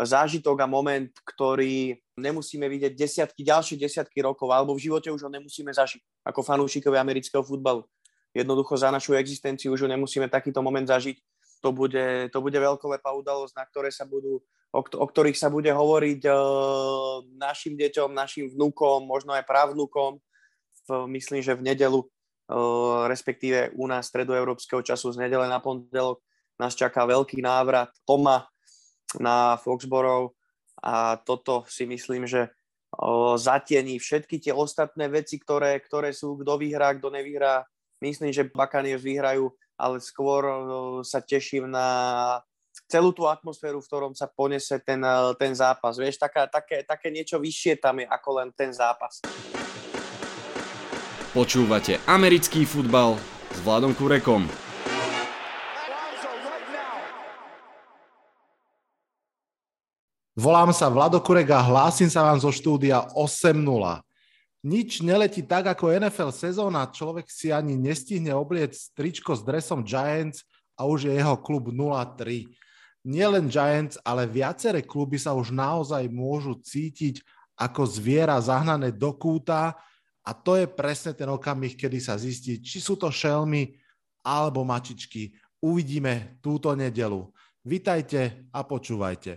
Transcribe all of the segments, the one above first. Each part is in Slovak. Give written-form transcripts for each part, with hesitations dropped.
zážitok a moment, ktorý nemusíme vidieť ďalšie desiatky rokov, alebo v živote už ho nemusíme zažiť ako fanúšikovi amerického futbalu. Jednoducho za našu existenciu už nemusíme takýto moment zažiť. To bude veľkolepá udalosť, o ktorých sa bude hovoriť našim deťom, našim vnúkom, možno aj pravnúkom, myslím, že v nedeľu, respektíve u nás stredoeurópskeho času z nedele na pondelok nás čaká veľký návrat Toma na Foxborough a toto si myslím, že zatieni všetky tie ostatné veci, ktoré sú, kto vyhrá, kto nevyhrá. Myslím, že Buccaneers vyhrajú, ale skôr sa teším na celú tú atmosféru, v ktorom sa ponese ten zápas. Vieš, také niečo vyššie tam je, ako len ten zápas. Počúvate americký futbal s Vladom Kurekom. Volám sa Vlado Kurek a hlásim sa vám zo štúdia 8.0. Nič neletí tak ako NFL sezóna, človek si ani nestihne obliecť tričko s dresom Giants a už je jeho klub 0-3. Nielen Giants, ale viaceré kluby sa už naozaj môžu cítiť ako zviera zahnané do kúta a to je presne ten okamih, kedy sa zistí, či sú to šelmy alebo mačičky. Uvidíme túto nedeľu. Vitajte a počúvajte.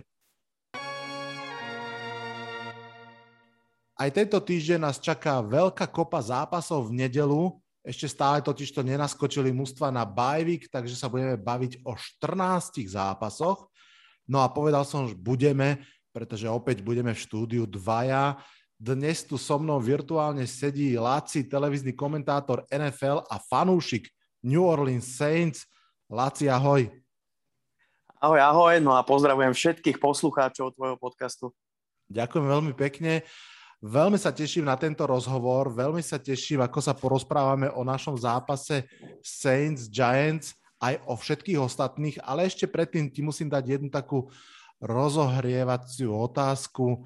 Aj tento týždeň nás čaká veľká kopa zápasov v nedeľu. Ešte stále totižto nenaskočili mužstva na bye week, takže sa budeme baviť o 14 zápasoch. No a povedal som, že budeme, pretože opäť budeme v štúdiu dvaja. Dnes tu so mnou virtuálne sedí Laci, televízny komentátor NFL a fanúšik New Orleans Saints. Laci, ahoj. Ahoj, ahoj. No a pozdravujem všetkých poslucháčov tvojho podcastu. Ďakujem veľmi pekne. Veľmi sa teším na tento rozhovor, veľmi sa teším, ako sa porozprávame o našom zápase Saints-Giants, aj o všetkých ostatných, ale ešte predtým ti musím dať jednu takú rozohrievaciu otázku.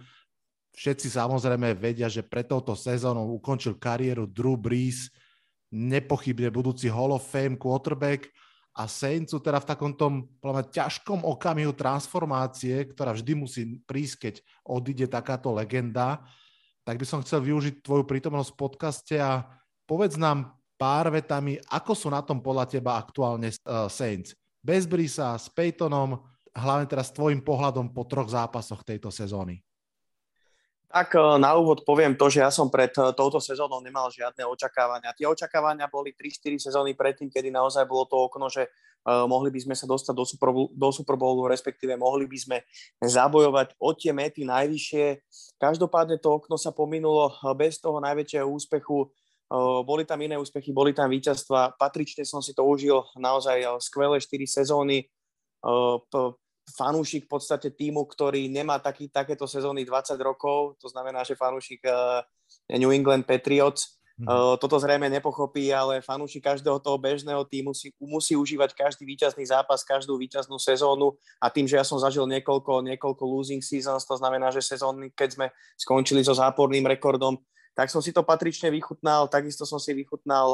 Všetci samozrejme vedia, že pred touto sezónou ukončil kariéru Drew Brees, nepochybne budúci Hall of Fame quarterback a Saints sú teda v takomto ťažkom okamihu transformácie, ktorá vždy musí prísť, keď odíde takáto legenda. Tak by som chcel využiť tvoju prítomnosť v podcaste a povedz nám pár vetami, ako sú na tom podľa teba aktuálne Saints. Bez Brisa, s Peytonom, hlavne teraz s tvojim pohľadom po troch zápasoch tejto sezóny. Tak na úvod poviem to, že ja som pred touto sezónou nemal žiadne očakávania. Tie očakávania boli 3-4 sezóny predtým, kedy naozaj bolo to okno, že mohli by sme sa dostať do Super Bowlu, respektíve mohli by sme zabojovať o tie mety najvyššie. Každopádne to okno sa pominulo bez toho najväčšieho úspechu. Boli tam iné úspechy, boli tam víťazstva. Patrične som si to užil, naozaj skvelé 4 sezóny. Fanúšik v podstate týmu, ktorý nemá takéto sezóny 20 rokov, to znamená, že fanúšik New England Patriots. Toto zrejme nepochopí, ale fanúšik každého toho bežného týmu musí užívať každý víťazný zápas, každú víťaznú sezónu a tým, že ja som zažil niekoľko losing seasons, to znamená, že sezóny, keď sme skončili so záporným rekordom, tak som si to patrične vychutnal, takisto som si vychutnal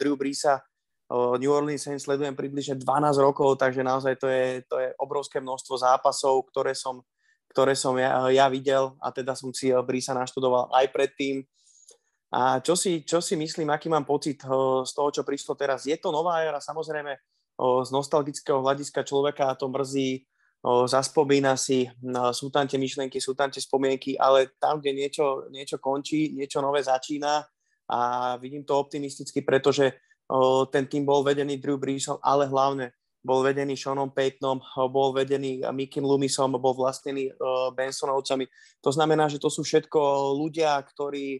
Drew Breesa. New Orleans Saints sledujem približne 12 rokov, takže naozaj to je obrovské množstvo zápasov, ktoré som ja videl a teda som si Breesa naštudoval aj predtým. A čo si myslím, aký mám pocit z toho, čo prišlo teraz? Je to nová éra, samozrejme z nostalgického hľadiska človeka to mrzí, zaspomína si, sú tam tie myšlenky, sú tam tie spomienky, ale tam, kde niečo končí, niečo nové začína a vidím to optimisticky, pretože ten tým bol vedený Drew Breesom, ale hlavne bol vedený Seanom Paytonom, bol vedený Mickeym Loomisom, bol vlastnený Bensonovcami. To znamená, že to sú všetko ľudia, ktorí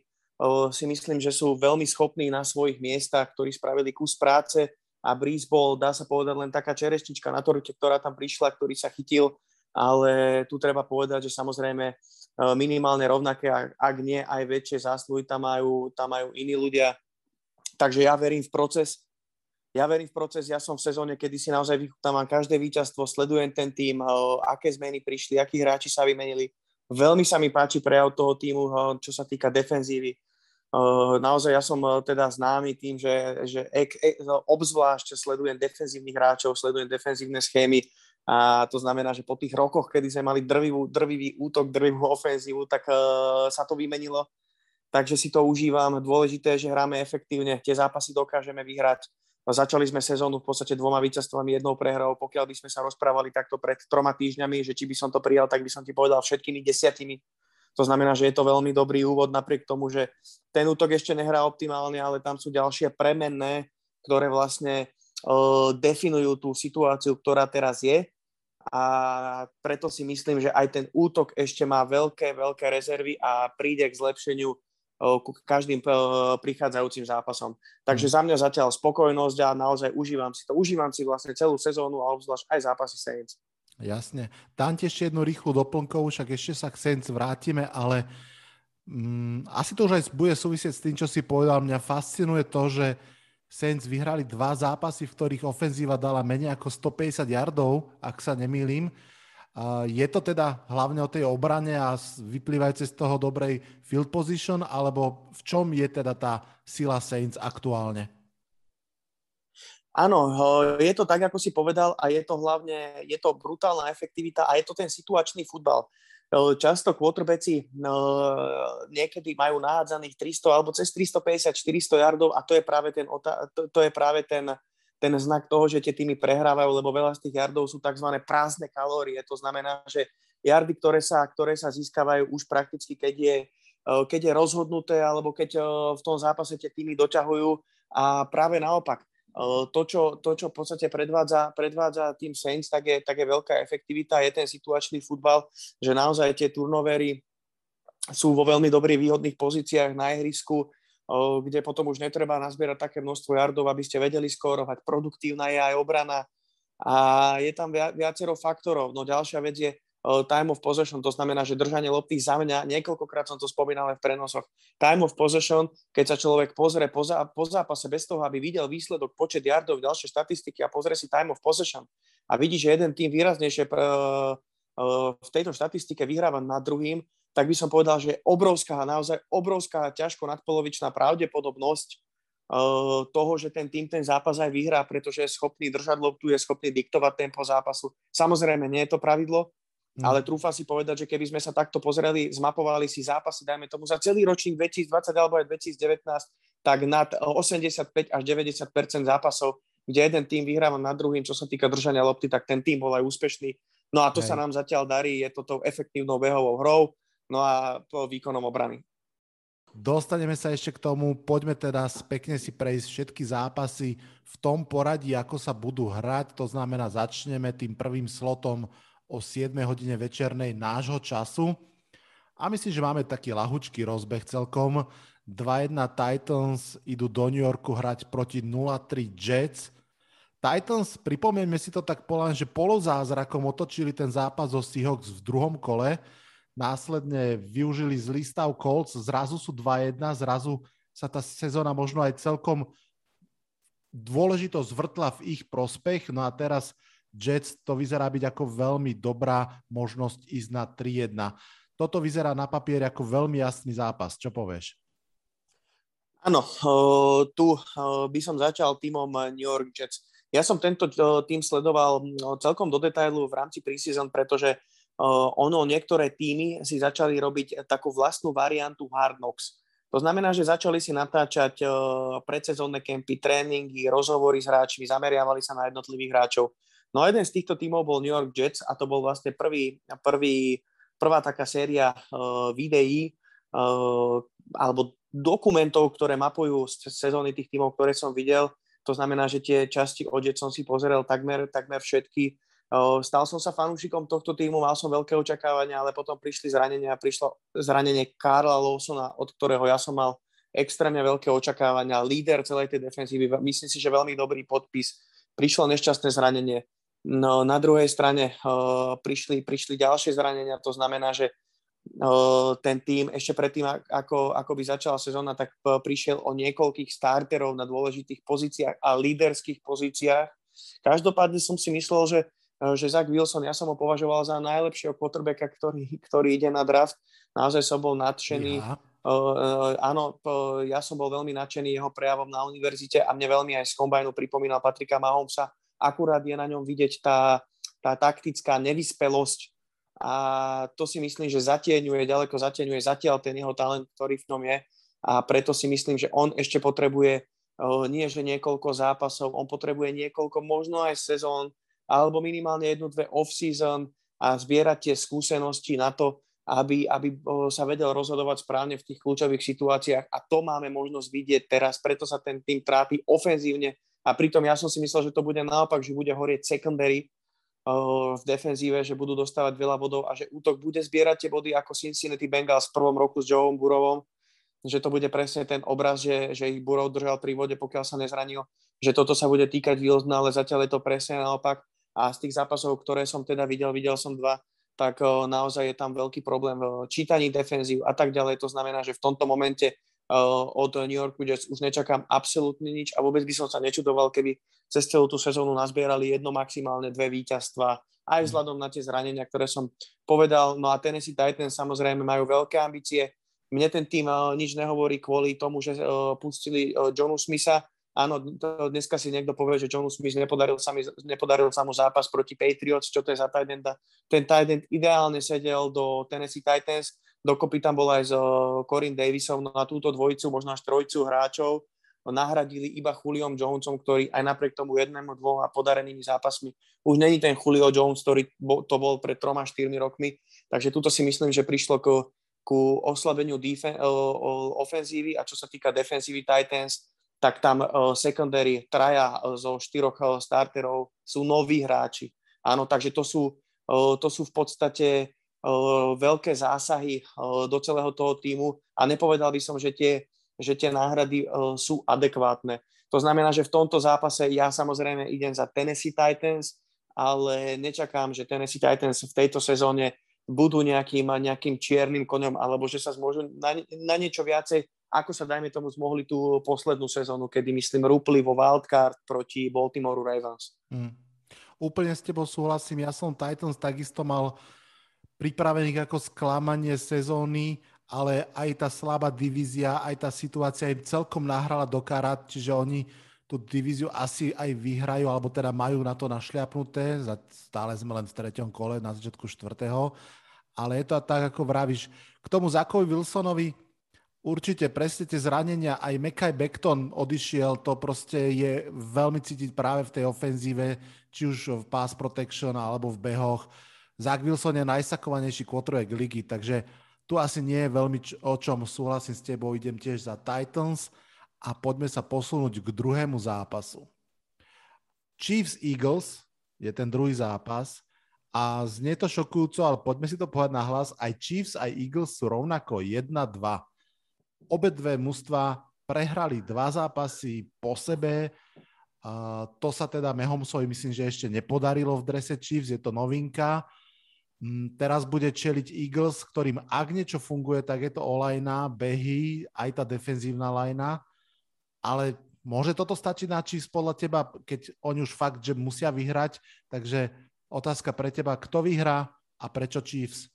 si myslím, že sú veľmi schopní na svojich miestach, ktorí spravili kus práce a Brees bol, dá sa povedať, len taká čerešnička na torte, ktorá tam prišla, ktorý sa chytil, ale tu treba povedať, že samozrejme minimálne rovnaké, ak nie aj väčšie zásluhy tam majú iní ľudia. Takže ja verím v proces. Ja som v sezóne, kedy si naozaj vychutnávam každé víťazstvo, sledujem ten tím, aké zmeny prišli, akí hráči sa vymenili. Veľmi sa mi páči prejav toho tímu, čo sa týka defenzívy. Naozaj ja som teda známy tým, že obzvlášť sledujem defenzívnych hráčov, sledujem defenzívne schémy. A to znamená, že po tých rokoch, kedy sme mali drvivý útok, drvivú ofenzívu, tak sa to vymenilo. Takže si to užívam. Dôležité je, že hráme efektívne. Tie zápasy dokážeme vyhrať. Začali sme sezónu v podstate 2 víťazstvami, 1 prehrou. Pokiaľ by sme sa rozprávali takto pred 3 týždňami, že či by som to prijal, tak by som ti povedal všetkými 10. To znamená, že je to veľmi dobrý úvod napriek tomu, že ten útok ešte nehrá optimálne, ale tam sú ďalšie premenné, ktoré vlastne definujú tú situáciu, ktorá teraz je, a preto si myslím, že aj ten útok ešte má veľké rezervy a príde k zlepšeniu každým prichádzajúcim zápasom. Takže za mňa zatiaľ spokojnosť a naozaj užívam si to. Užívam si vlastne celú sezónu a obzvlášť aj zápasy Saints. Jasne. Dám ti ešte jednu rýchlu doplnkovú, však ešte sa k Saints vrátime, ale asi to už aj bude súvisieť s tým, čo si povedal. Mňa fascinuje to, že Saints vyhrali 2 zápasy, v ktorých ofenzíva dala menej ako 150 yardov, ak sa nemýlim. Je to teda hlavne o tej obrane a vyplývajúce z toho dobrej field position, alebo v čom je teda tá sila Saints aktuálne? Áno, je to tak, ako si povedal, a je to hlavne, je to brutálna efektivita a je to ten situačný futbal. Často quarterbacki niekedy majú nahádzaných 300 alebo cez 350-400 yardov a to je práve ten, ten znak toho, že tie týmy prehrávajú, lebo veľa z tých yardov sú tzv. Prázdne kalórie. To znamená, že yardy, ktoré sa získavajú už prakticky, keď je rozhodnuté alebo keď v tom zápase tie týmy doťahujú, a práve naopak. To, čo v podstate predvádza tým Saints, tak je veľká efektivita, je ten situačný futbal, že naozaj tie turnovery sú vo veľmi dobrých výhodných pozíciách na ihrisku, kde potom už netreba nazbierať také množstvo yardov, aby ste vedeli skórovať. Produktívna je aj obrana a je tam viacero faktorov. No ďalšia vec je time of possession, to znamená, že držanie lopty za mňa, niekoľkokrát som to spomínal aj v prenosoch. Time of possession, keď sa človek pozrie po zápase bez toho, aby videl výsledok, počet yardov, ďalšie štatistiky a pozrie si time of possession a vidí, že jeden tým výraznejšie v tejto štatistike vyhráva nad druhým, tak by som povedal, že je naozaj obrovská, ťažko nadpolovičná pravdepodobnosť toho, že ten tým ten zápas aj vyhrá, pretože je schopný držať loptu, je schopný diktovať tempo zápasu. Samozrejme, nie je to pravidlo, ale trúfa si povedať, že keby sme sa takto pozreli, zmapovali si zápasy, dajme tomu za celý ročník 2020 alebo aj 2019, tak nad 85 až 90% zápasov, kde jeden tým vyhráva nad druhým, čo sa týka držania lopty, tak ten tým bol aj úspešný. No a to sa nám zatiaľ darí, je to tou efektívnou behovou hrou, no a to výkonom obrany. Dostaneme sa ešte k tomu, poďme teda pekne si prejsť všetky zápasy v tom poradí, ako sa budú hrať, to znamená začneme tým prvým slotom o 7 hodine večernej nášho času. A myslím, že máme taký ľahučký rozbeh celkom. 2-1 Titans idú do New Yorku hrať proti 0-3 Jets. Titans, pripomieňme si to tak poľa, že polozázrakom otočili ten zápas zo Seahawks v 2. kole. Následne využili zlý stav Colts. Zrazu sú 2-1, zrazu sa tá sezóna možno aj celkom dôležito zvrtla v ich prospech. No a teraz Jets to vyzerá byť ako veľmi dobrá možnosť ísť na 3-1. Toto vyzerá na papieri ako veľmi jasný zápas. Čo povieš? Áno, tu by som začal tímom New York Jets. Ja som tento tím sledoval celkom do detailu v rámci preseason, pretože ono niektoré tímy si začali robiť takú vlastnú variantu Hard Knocks. To znamená, že začali si natáčať predsezónne kempy, tréningy, rozhovory s hráčmi, zameriavali sa na jednotlivých hráčov. No a jeden z týchto tímov bol New York Jets a to bol vlastne prvá taká séria videí alebo dokumentov, ktoré mapujú sezóny tých tímov, ktoré som videl. To znamená, že tie časti o Jets som si pozrel takmer všetky. Stal som sa fanúšikom tohto tímu, mal som veľké očakávania, ale potom prišli zranenia a prišlo zranenie Karla Lawsona, od ktorého ja som mal extrémne veľké očakávania. Líder celej tej defenzívy, myslím si, že veľmi dobrý podpis. Prišlo nešťastné zranenie. No, na druhej strane prišli ďalšie zranenia, to znamená, že ten tým ešte predtým, ako by začala sezóna, tak prišiel o niekoľkých starterov na dôležitých pozíciách a líderských pozíciách. Každopádne som si myslel, že Zach Wilson, ja som ho považoval za najlepšieho quarterbacka, ktorý ide na draft. Naozaj som bol nadšený. Ja. Ja som bol veľmi nadšený jeho prejavom na univerzite a mne veľmi aj z kombajnu pripomínal Patricka Mahomesa. Akurát je na ňom vidieť tá tá taktická nevyspelosť. A to si myslím, že ďaleko zatieňuje zatiaľ ten jeho talent, ktorý v tom je. A preto si myslím, že on ešte potrebuje nie že niekoľko zápasov, on potrebuje niekoľko, možno aj sezón, alebo minimálne jednu, dve off-season a zbierať tie skúsenosti na to, aby sa vedel rozhodovať správne v tých kľúčových situáciách. A to máme možnosť vidieť teraz, preto sa ten tým trápi ofenzívne. A pritom ja som si myslel, že to bude naopak, že bude horieť secondary v defenzíve, že budú dostávať veľa bodov a že útok bude zbierať tie body ako Cincinnati Bengals v prvom roku s Joeom Burrowom, že to bude presne ten obraz, že ich Burrow držal pri vode, pokiaľ sa nezranil, že toto sa bude týkať Wilsona, ale zatiaľ je to presne naopak. A z tých zápasov, ktoré som teda videl som dva, tak naozaj je tam veľký problém v čítaní defenzív a tak ďalej. To znamená, že v tomto momente od New Yorku Jets už nečakám absolútne nič a vôbec by som sa nečudoval, keby cez celú tú sezónu nazbierali jedno, maximálne dve víťazstva, aj vzhľadom na tie zranenia, ktoré som povedal. No a Tennessee Titans samozrejme majú veľké ambície. Mne ten tým nič nehovorí kvôli tomu, že pustili Jonnu Smitha. Áno, dneska si niekto povie, že Jonnu Smith nepodaril sa mu zápas proti Patriots, čo to je za tight enda. Ten tight end ideálne sedel do Tennessee Titans. Dokopy tam bola aj s Coryn Davisom na túto dvojicu, možno až trojicu hráčov. Nahradili iba Juliom Jonesom, ktorý aj napriek tomu jednému, dvom a podarenými zápasmi už není ten Julio Jones, ktorý to bol pred 3-4 rokmi. Takže tuto si myslím, že prišlo ku oslabeniu ofenzívy. A čo sa týka defenzívy Titans, tak tam secondary traja zo 4 starterov sú noví hráči. Áno, takže to sú v podstate veľké zásahy do celého toho týmu a nepovedal by som, že tie náhrady sú adekvátne. To znamená, že v tomto zápase ja samozrejme idem za Tennessee Titans, ale nečakám, že Tennessee Titans v tejto sezóne budú nejakým čiernym koňom alebo že sa zmôžu na niečo viacej, ako sa dajme tomu zmohli tú poslednú sezónu, kedy myslím rúpli vo wildcard proti Baltimore Ravens. Úplne s tebou súhlasím. Ja som Titans takisto mal pripravených ako sklamanie sezóny, ale aj tá slabá divízia, aj tá situácia im celkom nahrala do karát, čiže oni tú divíziu asi aj vyhrajú, alebo teda majú na to našľapnuté. Stále sme len v 3. kole, na začiatku 4. Ale je to tak, ako vravíš. K tomu Zachovi Wilsonovi určite presne tie zranenia, aj Mekhi Becton odišiel, to proste je veľmi cítiť práve v tej ofenzíve, či už v pass protection alebo v behoch. Zach Wilson je najsakovanejší quarterback ligy, takže tu asi nie je veľmi o čom. Súhlasím s tebou, idem tiež za Titans a poďme sa posunúť k druhému zápasu. Chiefs Eagles je ten druhý zápas a znie to šokujúco, ale poďme si to povedať na hlas. Aj Chiefs, aj Eagles sú rovnako 1-2. Obedve mužstva prehrali 2 zápasy po sebe. To sa teda Mahomesovi myslím, že ešte nepodarilo v drese Chiefs, je to novinka. Teraz bude čeliť Eagles, ktorým ak niečo funguje, tak je to o-lajna, behy, aj tá defenzívna lajna. Ale môže toto stačiť na Chiefs podľa teba, keď oni už fakt, že musia vyhrať? Takže otázka pre teba, kto vyhrá a prečo Chiefs?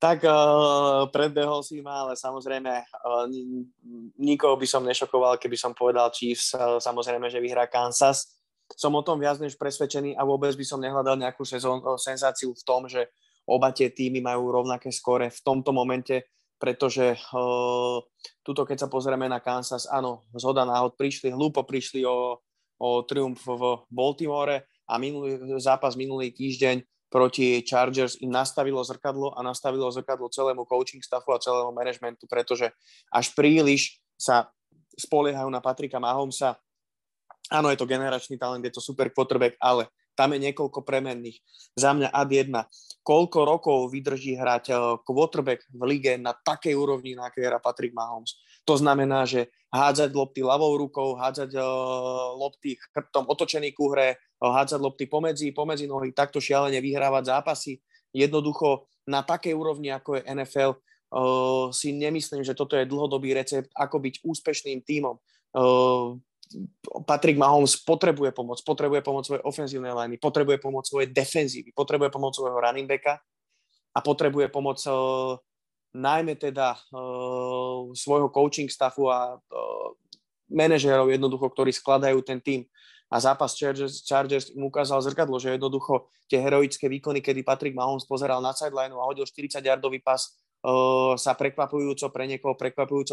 Tak predbehol si ma, ale samozrejme nikoho by som nešokoval, keby som povedal Chiefs. Samozrejme, že vyhrá Kansas. Som o tom viac než presvedčený a vôbec by som nehľadal nejakú senzáciu v tom, že oba tie týmy majú rovnaké skóre v tomto momente, pretože tuto, keď sa pozrieme na Kansas, áno, zhoda náhod prišli o triumf v Baltimore a minulý týždeň proti Chargers im nastavilo zrkadlo celému coaching staffu a celému manažmentu, pretože až príliš sa spoliehajú na Patricka Mahomesa. Áno, je to generačný talent, je to super quarterback, ale tam je niekoľko premenných. Za mňa ad 1. Koľko rokov vydrží hrať quarterback v lige na takej úrovni, na akej hrá Patrick Mahomes? To znamená, že hádzať lopty ľavou rukou, hádzať lopty chrbtom otočený ku hre, hádzať lopty pomedzi nohy, takto šialene vyhrávať zápasy. Jednoducho na takej úrovni, ako je NFL, si nemyslím, že toto je dlhodobý recept, ako byť úspešným tímom. Patrick Mahomes potrebuje pomoc svojej ofenzívnej lajny, potrebuje pomoc svojej defenzívy, potrebuje pomoc svojho running backa a potrebuje pomoc najmä teda svojho coaching staffu a manažérov jednoducho, ktorí skladajú ten tím. a zápas Chargers im ukázal zrkadlo, že jednoducho tie heroické výkony, kedy Patrick Mahomes pozeral na sideline a hodil 40-yardový pas, sa prekvapujúco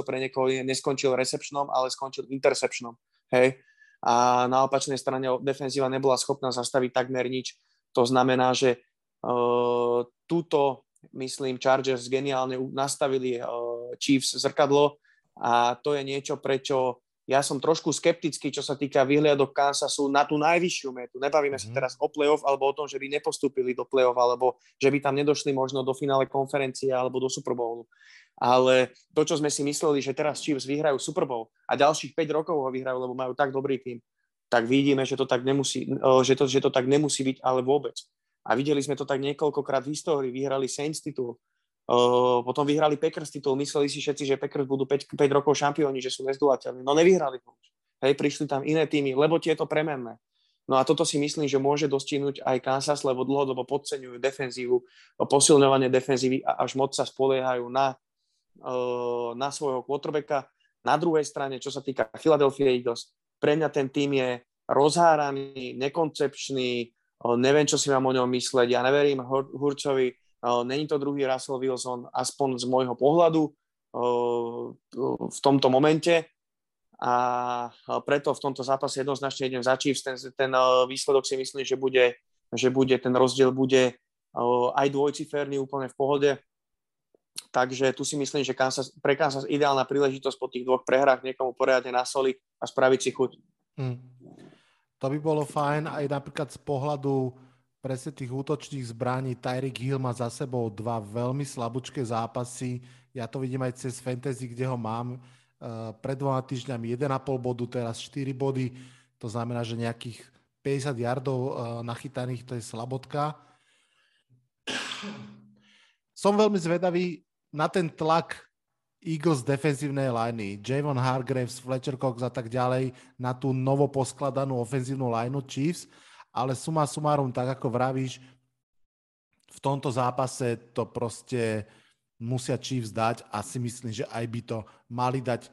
pre niekoho neskončil receptionom, ale skončil interceptionom. Hej. A na opačnej strane defenzíva nebola schopná zastaviť takmer nič. To znamená, že túto, myslím, Chargers geniálne nastavili Chiefs zrkadlo a to je niečo, prečo ja som trošku skeptický, čo sa týka vyhliadok Kansasu na tú najvyššiu metu. Nebavíme sa teraz o play-off alebo o tom, že by nepostúpili do play-off alebo že by tam nedošli možno do finále konferencie alebo do Super Bowlu. Ale to, čo sme si mysleli, že teraz Chiefs vyhrajú Super Bowl a ďalších 5 rokov ho vyhrajú, lebo majú tak dobrý tým, tak vidíme, že to tak nemusí, že to tak nemusí byť, ale vôbec. A videli sme to tak niekoľkokrát v histórii. Vyhrali Saints titul, potom vyhrali Packers titul. Mysleli si všetci, že Packers budú 5 rokov šampióni, že sú nezdolateľní. No nevyhrali to. Hej, prišli tam iné týmy, lebo tieto premenné. No a toto si myslím, že môže dostihnúť aj Kansas, lebo dlhodobo podceňujú defenzívu, posilňovanie defenzívy a až moc sa spoliehajú na svojho quarterbacka. Na druhej strane, čo sa týka Philadelphia Eagles, pre mňa ten tým je rozháraný, nekoncepčný, neviem, čo si mám o ňom mysleť. Ja neverím Hurcovi, není to druhý Russell Wilson, aspoň z môjho pohľadu v tomto momente. A preto v tomto zápase jednoznačne idem za Chiefs. Ten výsledok si myslím, že bude ten rozdiel bude aj dvojciferný úplne v pohode. Takže tu si myslím, že pre Kansas ideálna príležitosť po tých dvoch prehrách niekomu poriadne nasoliť a spraviť si chuť. To by bolo fajn aj napríklad z pohľadu presne tých útočných zbraní. Tyreek Hill má za sebou dva veľmi slabúčké zápasy. Ja to vidím aj cez fantasy, kde ho mám. Pred 2 týždňami 1,5 bodu, teraz 4 body. To znamená, že nejakých 50 yardov nachytaných, to je slabotka. Som veľmi zvedavý na ten tlak Eagles defenzívnej liney, Javon Hargraves, Fletcher Cox a tak ďalej na tú novo poskladanú ofenzívnu lineu Chiefs, ale suma sumárum, tak ako vravíš, v tomto zápase to proste musia Chiefs dať a si myslím, že aj by to mali dať.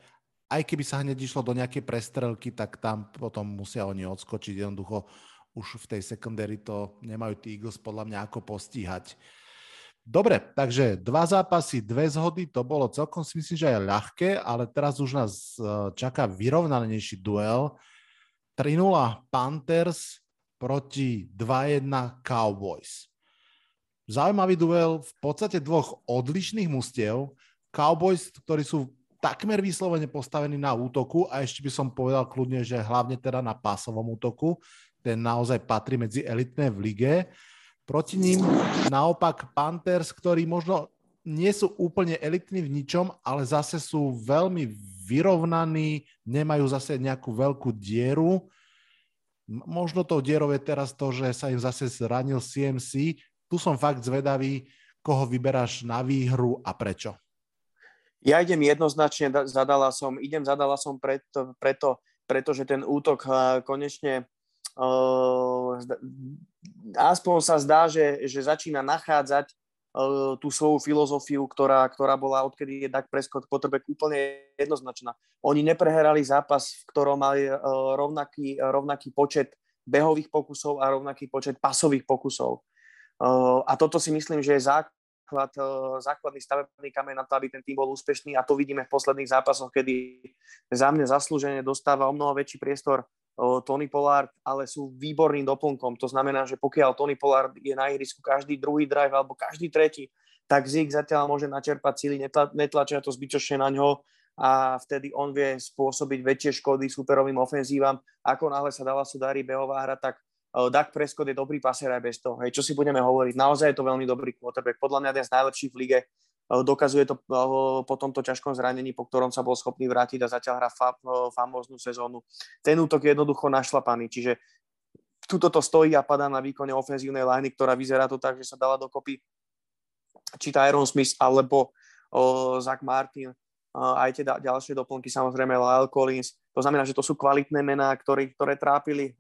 Aj keby sa hneď išlo do nejakej prestrelky, tak tam potom musia oni odskočiť. Jednoducho už v tej secondary to nemajú tí Eagles podľa mňa ako postíhať. Dobre, takže 2 zápasy, 2 zhody, to bolo celkom si myslím, že aj ľahké, ale teraz už nás čaká vyrovnanejší duel. 3-0 Panthers proti 2-1 Cowboys. Zaujímavý duel v podstate dvoch odlišných mustiev. Cowboys, ktorí sú takmer vyslovene postavení na útoku a ešte by som povedal kľudne, že hlavne teda na pásovom útoku. Ten naozaj patrí medzi elitné v lige. Proti ním naopak Panthers, ktorí možno nie sú úplne elitní v ničom, ale zase sú veľmi vyrovnaní, nemajú zase nejakú veľkú dieru. Možno tou dierou je teraz to, že sa im zase zranil CMC. Tu som fakt zvedavý, koho vyberáš na výhru a prečo. Ja idem jednoznačne, zadala som pretože ten útok konečne... aspoň sa zdá, že začína nachádzať tú svoju filozofiu, ktorá bola, odkedy je Dak Prescott quarterback, úplne jednoznačná. Oni neprehrali zápas, v ktorom mali rovnaký počet behových pokusov a rovnaký počet pasových pokusov. A toto si myslím, že je základný stavebný kameň na to, aby ten tým bol úspešný a to vidíme v posledných zápasoch, kedy za mňa zaslúžene dostáva o mnoho väčší priestor Tony Pollard, ale sú výborným doplnkom. To znamená, že pokiaľ Tony Pollard je na ihrisku každý druhý drive alebo každý tretí, tak Zeke zatiaľ môže načerpať síly, netlačia to zbytočne na ňo a vtedy on vie spôsobiť väčšie škody súperovým ofenzívam. Ako náhle sa Dallasu darí behová hra, tak Dak Prescott je dobrý paser aj bez toho. Hej, čo si budeme hovoriť? Naozaj je to veľmi dobrý quarterback. Podľa mňa jeden z najlepších v lige. Dokazuje to po tomto ťažkom zranení, po ktorom sa bol schopný vrátiť a zatiaľ hrá famóznu sezónu. Ten útok je jednoducho našlapaný, čiže tuto to stojí a padá na výkone ofenzívnej lajny, ktorá vyzerá to tak, že sa dala dokopy či Tyron Smith alebo Zach Martin, aj tie ďalšie doplnky, samozrejme Lyle Collins. To znamená, že to sú kvalitné mená, ktoré trápili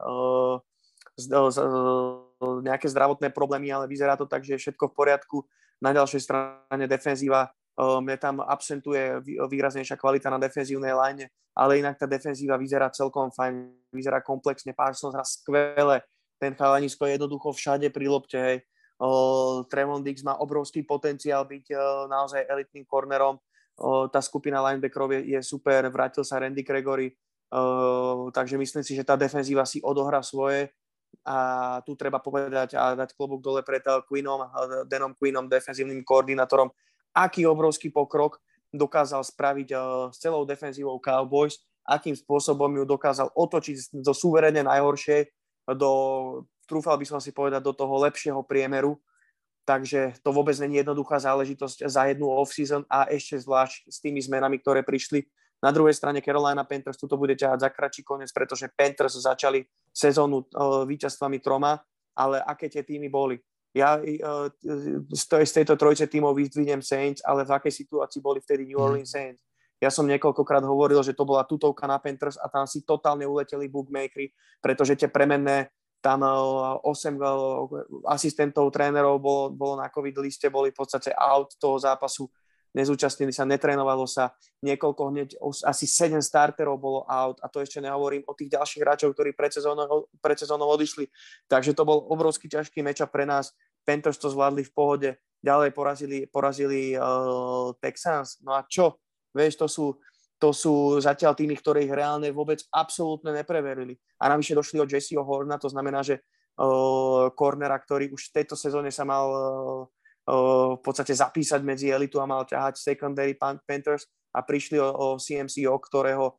nejaké zdravotné problémy, ale vyzerá to tak, že je všetko v poriadku. Na ďalšej strane defenzíva mne tam absentuje výraznejšia kvalita na defenzívnej line, ale inak tá defenzíva vyzerá celkom fajn, vyzerá komplexne, Parsons hrá skvele, ten chalanisko je jednoducho všade pri lopte, hej. Trevon Diggs má obrovský potenciál byť naozaj elitným cornerom, tá skupina linebackerov je super, vrátil sa Randy Gregory, takže myslím si, že tá defenzíva si odohrá svoje a tu treba povedať a dať klobúk dole pred Danom Quinnom, defenzívnym koordinátorom, aký obrovský pokrok dokázal spraviť s celou defenzívou Cowboys, akým spôsobom ju dokázal otočiť zo suverénne najhoršej do, trúfal by som si povedať, do toho lepšieho priemeru. Takže to vôbec nie je jednoduchá záležitosť za jednu off-season a ešte zvlášť s tými zmenami, ktoré prišli. Na druhej strane Carolina Panthers tu to bude ťahať za kračí koniec, pretože Panthers začali sezónu víťazstvami 3, ale aké tie týmy boli? Ja z tejto trojice tímov vyzdvihnem Saints, ale v akej situácii boli vtedy New Orleans Saints. Ja som niekoľkokrát hovoril, že to bola tutovka na Panthers a tam si totálne uleteli bookmakeri, pretože tie premenné, tam 8 asistentov, trénerov bolo na COVID liste, boli v podstate out toho zápasu, nezúčastnili sa, netrénovalo sa, niekoľko hneď, asi 7 starterov bolo out a to ešte nehovorím o tých ďalších hráčov, ktorí pred sezónou odišli. Takže to bol obrovský ťažký matchup pre nás. Panthers to zvládli v pohode, ďalej porazili Texans. No a čo? Vieš, to sú zatiaľ tými, ktorých reálne vôbec absolútne nepreverili. A navyše došli od Jesseho Horna, to znamená, že cornera, ktorý už v tejto sezóne sa mal v podstate zapísať medzi elitu a mal ťahať secondary Panthers a prišli o CMCO, ktorého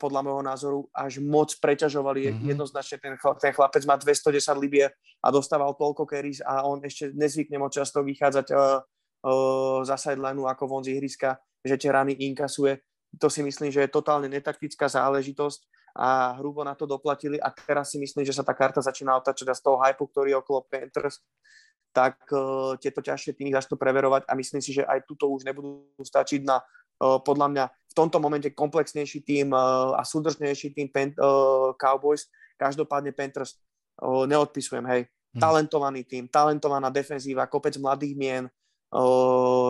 podľa môjho názoru až moc preťažovali. Jednoznačne ten chlapec má 210 libier a dostával toľko carries a on ešte nezvykne moc často vychádzať za sidelineu ako von z ihriska, že tie rany inkasuje. To si myslím, že je totálne netaktická záležitosť a hrubo na to doplatili a teraz si myslím, že sa tá karta začína otáčať a z toho hypu, ktorý je okolo Panthers, tak tieto ťažšie týmy začnú preverovať a myslím si, že aj tuto už nebudú stačiť na podľa mňa v tomto momente komplexnejší tým a súdržnejší tým Cowboys. Každopádne Panthers neodpisujem, hej. Talentovaný tým, talentovaná defenzíva, kopec mladých mien.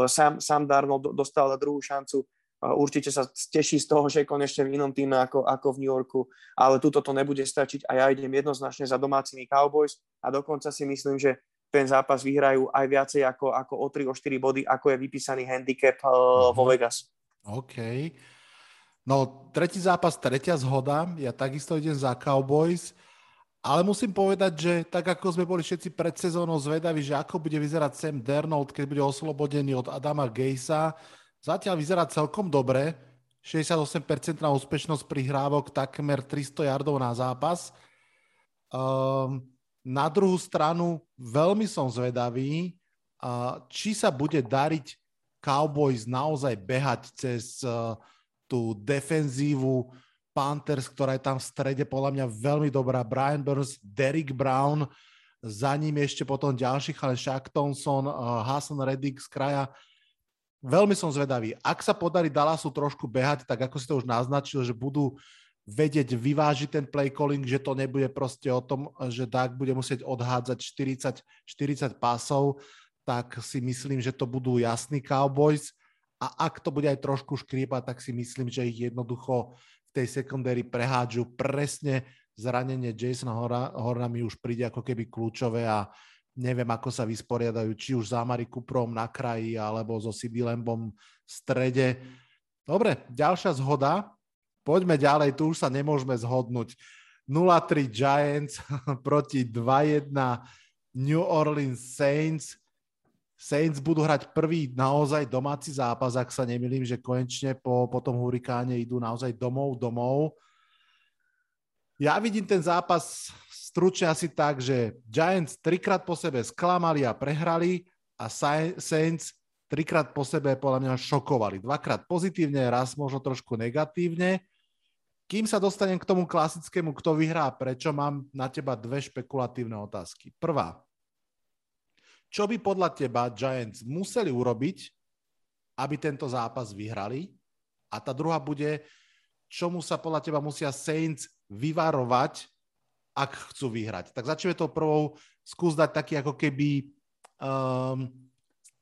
Sam Darnold dostal druhú šancu. Určite sa teší z toho, že je konečne v inom týme ako v New Yorku, ale tuto to nebude stačiť a ja idem jednoznačne za domácimi Cowboys a dokonca si myslím, že ten zápas vyhrajú aj viacej ako o 3, o 4 body, ako je vypísaný handicap vo Vegas. OK. No, tretí zápas, tretia zhoda. Ja takisto idem za Cowboys, ale musím povedať, že tak ako sme boli všetci pred sezónou zvedaví, že ako bude vyzerať Sam Darnold, keď bude oslobodený od Adama Gasa, zatiaľ vyzerá celkom dobre. 68% na úspešnosť prihrávok, takmer 300 yardov na zápas. Na druhú stranu veľmi som zvedavý, či sa bude dariť Cowboys naozaj behať cez tú defenzívu Panthers, ktorá je tam v strede podľa mňa veľmi dobrá. Brian Burns, Derrick Brown, za ním ešte potom ďalších, ale Shaq Thompson, Hassan Reddick z kraja. Veľmi som zvedavý. Ak sa podarí Dallasu trošku behať, tak ako si to už naznačil, že budú vedieť vyvážiť ten play calling, že to nebude proste o tom, že Dak bude musieť odhádzať 40 pásov, tak si myslím, že to budú jasní Cowboys a ak to bude aj trošku škriepať, tak si myslím, že ich jednoducho v tej secondary prehádžu. Presne zranenie Jasona Horna mi už príde ako keby kľúčové a neviem, ako sa vysporiadajú, či už s Amari Cooperom na kraji alebo so CD Lambom v strede. Dobre, ďalšia zhoda. Poďme ďalej, tu už sa nemôžeme zhodnúť. 0-3 Giants proti 2-1 New Orleans Saints. Saints budú hrať prvý naozaj domáci zápas, ak sa nemýlim, že konečne po tom hurikáne idú naozaj domov. Ja vidím ten zápas stručne asi tak, že Giants 3-krát po sebe sklamali a prehrali a Saints 3-krát po sebe podľa mňa šokovali. 2-krát pozitívne, raz možno trošku negatívne. Kým sa dostanem k tomu klasickému, kto vyhrá, prečo, mám na teba dve špekulatívne otázky. Prvá, čo by podľa teba Giants museli urobiť, aby tento zápas vyhrali? A tá druhá bude, čomu sa podľa teba musia Saints vyvarovať, ak chcú vyhrať? Tak začneme tou prvou, skús dať taký ako keby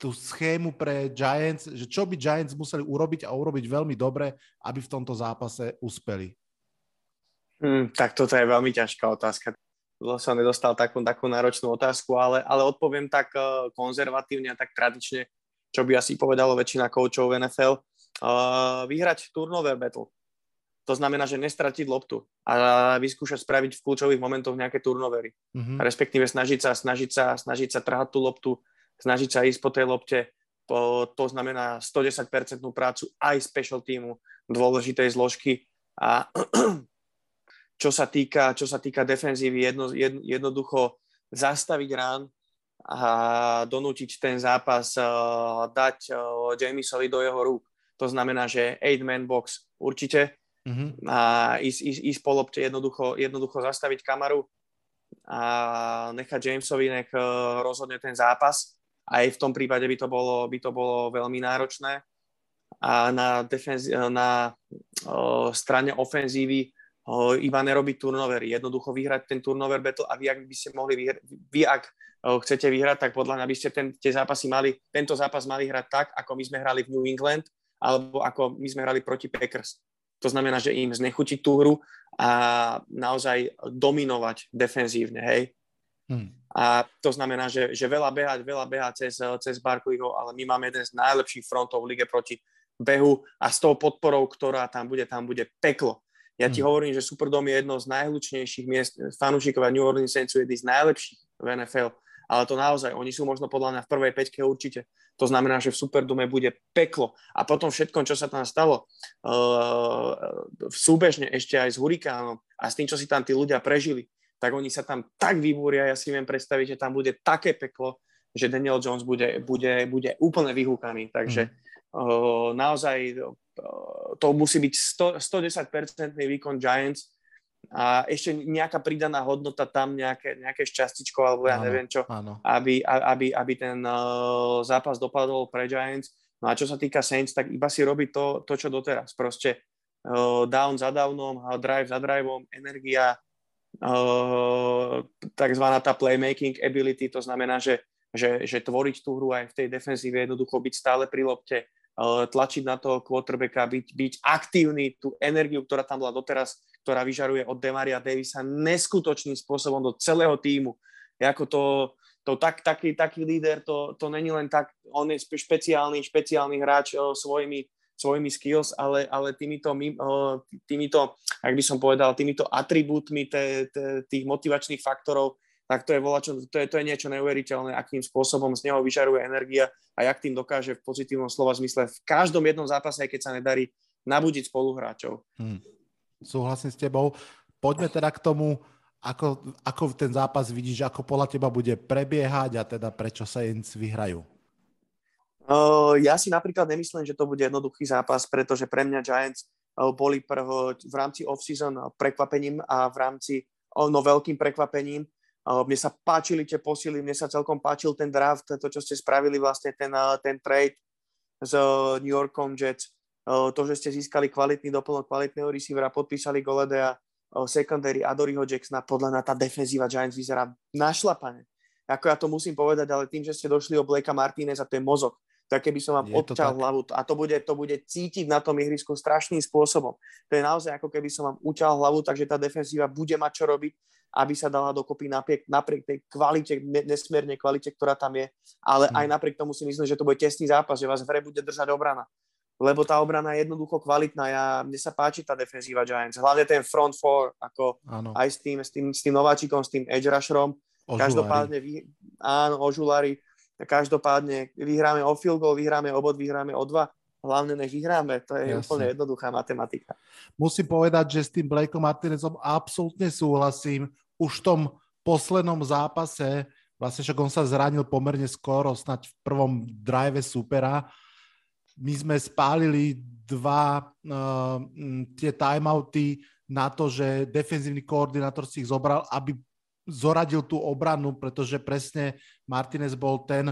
tú schému pre Giants, že čo by Giants museli urobiť a urobiť veľmi dobre, aby v tomto zápase uspeli? Tak toto je veľmi ťažká otázka. Som nedostal takú náročnú otázku, ale odpoviem tak konzervatívne a tak tradične, čo by asi povedalo väčšina koučov v NFL. Vyhrať turnover battle. To znamená, že nestratiť loptu a vyskúšať spraviť v kľúčových momentoch nejaké turnovery. Mm-hmm. Respektíve snažiť sa trhať tú loptu, snažiť sa ísť po tej lopte. To znamená 110% prácu aj special týmu, dôležitej zložky. A čo sa týka defenzívy, jednoducho zastaviť rán a donútiť ten zápas, dať Jamesovi do jeho rúk. To znamená, že 8-man box určite a ísť po lopte, jednoducho zastaviť Kamaru a nechať Jamesovi nech rozhodne ten zápas. Aj v tom prípade by to bolo veľmi náročné. A na strane ofenzívy iba nerobiť turnovery. Jednoducho vyhrať ten turnover battle a vy, ak chcete vyhrať, tak podľa mňa by ste tento zápas mali hrať tak, ako my sme hrali v New England, alebo ako my sme hrali proti Packers. To znamená, že im znechutiť tú hru a naozaj dominovať defenzívne, hej? A to znamená, že veľa behať cez Barkleyho, ale my máme jeden z najlepších frontov v lige proti behu a s tou podporou, ktorá tam bude peklo. Ja ti hovorím, že Superdome je jedno z najhlučnejších miest, fanúšikov New Orleans Saints je jedný z najlepších v NFL, ale to naozaj, oni sú možno podľa mňa v prvej päťke určite. To znamená, že v Superdome bude peklo. A potom všetkom, čo sa tam stalo, súbežne ešte aj s hurikánom a s tým, čo si tam tí ľudia prežili, tak oni sa tam tak vybúria, ja si viem predstaviť, že tam bude také peklo, že Daniel Jones bude úplne vyhúkaný. Takže naozaj to musí byť 110% výkon Giants a ešte nejaká pridaná hodnota tam, nejaké šťastičko alebo ja neviem čo, aby ten zápas dopadol pre Giants. No a čo sa týka Saints, tak iba si robiť to čo doteraz. Proste down za downom, drive za driveom, energia, takzvaná tá playmaking ability, to znamená, že tvoriť tú hru aj v tej defenzíve, jednoducho byť stále pri lopte, tlačiť na toho quarterbacka, byť aktívny, tú energiu, ktorá tam bola doteraz, ktorá vyžaruje od Demaria Davisa neskutočným spôsobom do celého tímu. Ako taký líder, to není len tak, on je špeciálny hráč svojimi skills, ale týmito, ak by som povedal, týmito atribútmi tých motivačných faktorov, tak to je to je niečo neuveriteľné, akým spôsobom z neho vyžaruje energia a jak tým dokáže v pozitívnom slova zmysle v každom jednom zápase, aj keď sa nedarí, nabudiť spoluhráčov. Súhlasím s tebou. Poďme teda k tomu, ako ten zápas vidíš, ako podľa teba bude prebiehať a teda prečo Saints vyhrajú. Ja si napríklad nemyslím, že to bude jednoduchý zápas, pretože pre mňa Giants boli v rámci off-season prekvapením a v rámci veľkým prekvapením. Mne sa páčili tie posily, mne sa celkom páčil ten draft, to, čo ste spravili vlastne ten trade s New Yorkom Jets. To, že ste získali kvalitný doplnok, kvalitného receivera, podpísali Goledea, secondary Adoriho Jacksona, podľa mňa tá defenzíva Giants vyzerá našlapane. Ako ja to musím povedať, ale tým, že ste došli o Blakea Martineza, to je mozog. Tak keby som vám odťal hlavu a to bude cítiť na tom ihrisku strašným spôsobom. To je naozaj ako keby som vám uťal hlavu, takže tá defenzíva bude mať čo robiť, aby sa dala dokopy napriek tej kvalite, nesmierne kvalite, ktorá tam je, ale aj napriek tomu si myslím, že to bude tesný zápas, že vás v hre bude držať obrana. Lebo tá obrana je jednoducho kvalitná. Mne sa páči tá defenzíva Giants. Hlavne ten front four, ako aj s tým nováčikom, s tým edge rusherom. Ožulári. Každopádne vyhráme o field goal, vyhráme o bod, vyhráme o dva. Hlavne nech vyhráme. To je úplne jednoduchá matematika. Musím povedať, že s tým Blakeom Martinezom absolútne súhlasím. Už v tom poslednom zápase, vlastne však on sa zranil pomerne skoro, snad v prvom drive supera. My sme spálili tie timeouty na to, že defenzívny koordinátor si ich zobral, aby zoradil tú obranu, pretože presne Martinez bol ten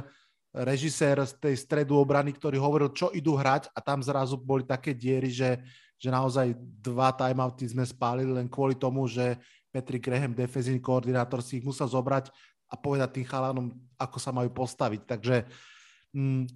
režisér z tej stredu obrany, ktorý hovoril, čo idú hrať a tam zrazu boli také diery, že naozaj dva timeouty sme spálili len kvôli tomu, že Patrick Graham, defenzívny koordinátor, si ich musel zobrať a povedať tým chalanom, ako sa majú postaviť. Takže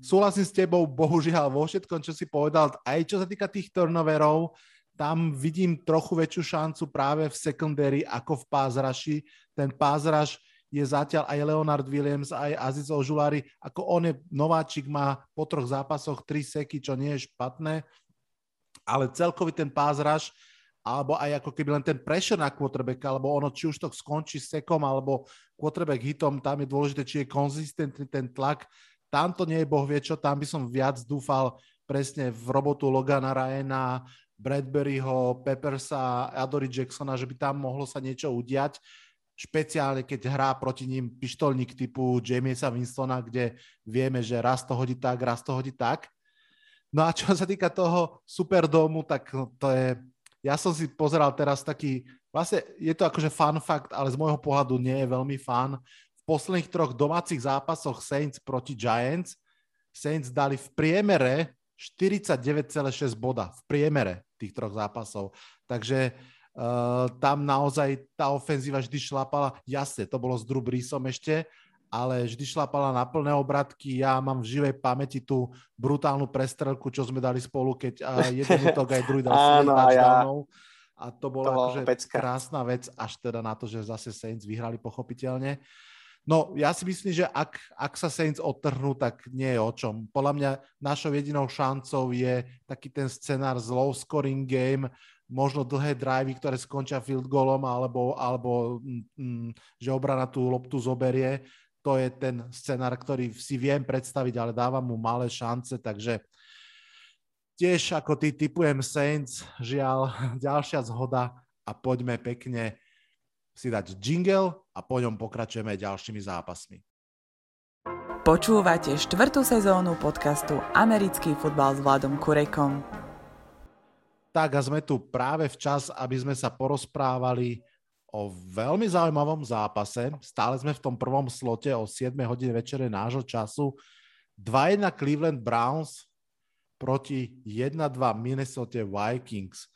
Súhlasím s tebou, bohužiaľ, vo všetkom, čo si povedal, aj čo sa týka tých turnoverov, tam vidím trochu väčšiu šancu práve v secondary ako v pass rushi. Ten pass rush je zatiaľ aj Leonard Williams, aj Aziz Ožulari, ako on je nováčik, má po 3 zápasoch 3 seky, čo nie je špatné, ale celkový ten pass rush, alebo aj ako keby len ten pressure na quarterbacka, alebo ono, či už to skončí sekom, alebo quarterback hitom, tam je dôležité, či je konzistentný ten tlak. Tam to nie je boh vie čo, tam by som viac dúfal presne v robotu Logana Ryana, Bradburyho, Peppersa, Adory Jacksona, že by tam mohlo sa niečo udiať, špeciálne keď hrá proti ním pištolník typu Jamesa Winstona, kde vieme, že raz to hodí tak. No a čo sa týka toho Superdómu, tak to je... Ja som si pozeral teraz taký, vlastne je to akože fun fact, ale z môjho pohľadu nie je veľmi fun. V posledných 3 domácich zápasoch Saints proti Giants, Saints dali v priemere 49,6 boda. V priemere tých 3 zápasov. Takže tam naozaj tá ofenzíva vždy šlapala, jasne, to bolo s Drew Breesom ešte, ale vždy šlapala na plné obratky. Ja mám v živej pamäti tú brutálnu prestrelku, čo sme dali spolu, keď jeden útok aj druhý dal svojich touchdownov. A to bola akože krásna vec, až teda na to, že zase Saints vyhrali pochopiteľne. No, ja si myslím, že ak sa Saints odtrhnú, tak nie je o čom. Podľa mňa našou jedinou šancou je taký ten scenár z low scoring game, možno dlhé drivey, ktoré skončia field goalom, alebo že obrana tú loptu zoberie. To je ten scenár, ktorý si viem predstaviť, ale dávam mu malé šance, takže tiež ako ty tipujem Saints, žiaľ, ďalšia zhoda a poďme pekne si dať jingle a po ňom pokračujeme ďalšími zápasmi. Počúvate 4. sezónu podcastu Americký futbal s Vladom Kurekom. Tak a sme tu práve včas, aby sme sa porozprávali o veľmi zaujímavom zápase. Stále sme v tom prvom slote o 7 hodine večere nášho času. 2-1 Cleveland Browns proti 1-2 Minnesota Vikings.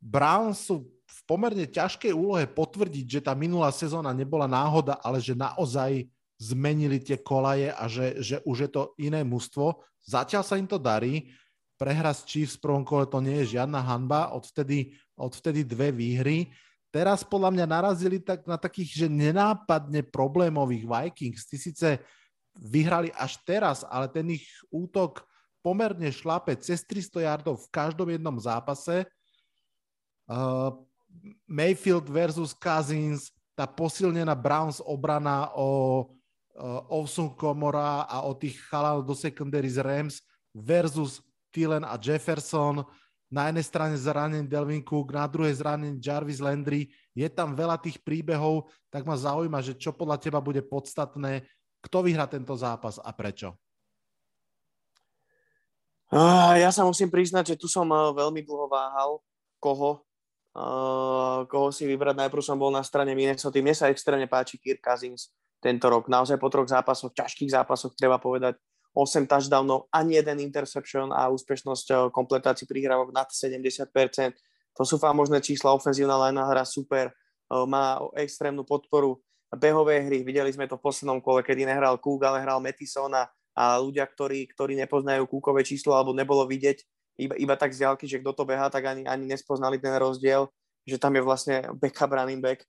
Browns sú v pomerne ťažkej úlohe potvrdiť, že tá minulá sezóna nebola náhoda, ale že naozaj zmenili tie kolaje a že už je to iné mužstvo. Zatiaľ sa im to darí. Prehra s Chiefs v prvom kole, to nie je žiadna hanba. Odvtedy 2 výhry. Teraz podľa mňa narazili tak na takých, že nenápadne problémových Vikings. Tí síce vyhrali až teraz, ale ten ich útok pomerne šlape cez 300 yardov v každom jednom zápase. Mayfield versus Cousins, tá posilnená Browns obrana o Olson Komora a o tých chalanov do secondary z Rams versus Thielen a Jefferson. Na jednej strane zranený Delvin Cook, na druhej zranený Jarvis Landry. Je tam veľa tých príbehov, tak ma zaujíma, že čo podľa teba bude podstatné, kto vyhrá tento zápas a prečo? Ja sa musím priznať, že tu som veľmi dlho váhal, koho si vybrať. Najprv som bol na strane Minnesota. Mne sa extrémne páči Kirk Cousins tento rok. Naozaj po 3 zápasoch, ťažkých zápasoch, treba povedať, 8 touchdownov, ani jeden interception a úspešnosť kompletácií prihrávok nad 70%. To sú možné čísla, ofenzívna line hra super, má extrémnu podporu behovej hry. Videli sme to v poslednom kole, kedy nehral Cook, ale hral Mattisona a ľudia, ktorí nepoznajú Cookové číslo alebo nebolo vidieť iba tak z diaľky, že kto to behá, tak ani nespoznali ten rozdiel, že tam je vlastne backup running back.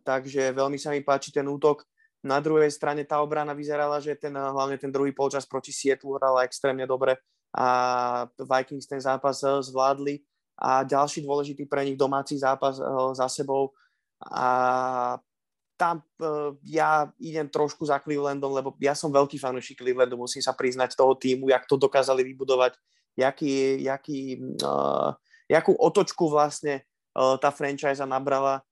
Takže veľmi sa mi páči ten útok. Na druhej strane tá obrana vyzerala, že hlavne ten druhý polčas proti Seattle hrala extrémne dobre a Vikings ten zápas zvládli a ďalší dôležitý pre nich domáci zápas za sebou a tam ja idem trošku za Clevelandom, lebo ja som veľký fanúšik Clevelandu, musím sa priznať toho týmu, jak to dokázali vybudovať, jakú otočku vlastne tá franchise nabrala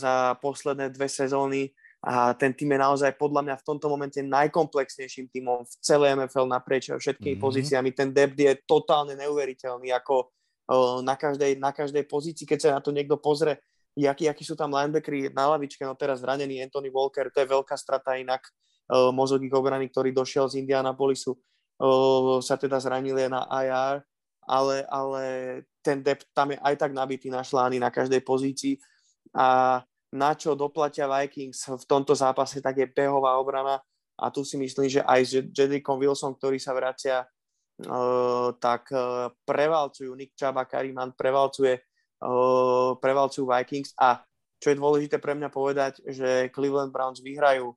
za posledné 2 sezóny. A ten tým je naozaj podľa mňa v tomto momente najkomplexnejším týmom v celej NFL naprieč všetkými pozíciami. Ten depth je totálne neuveriteľný, ako na každej pozícii, keď sa na to niekto pozrie, akí sú tam linebackeri na lavičke, no teraz zranený Anthony Walker, to je veľká strata inak mozogík obrany, ktorý došiel z Indianapolisu, sa teda zranil na IR, ale ten depth tam je aj tak nabitý na šlány na každej pozícii a na čo doplatia Vikings v tomto zápase, tak je behová obrana a tu si myslím, že aj s Jedrickom Wilsonom, ktorí sa vracia, tak prevalcujú Nick Chubb a Kareem Hunt, prevalcujú Vikings. A čo je dôležité pre mňa povedať, že Cleveland Browns vyhrajú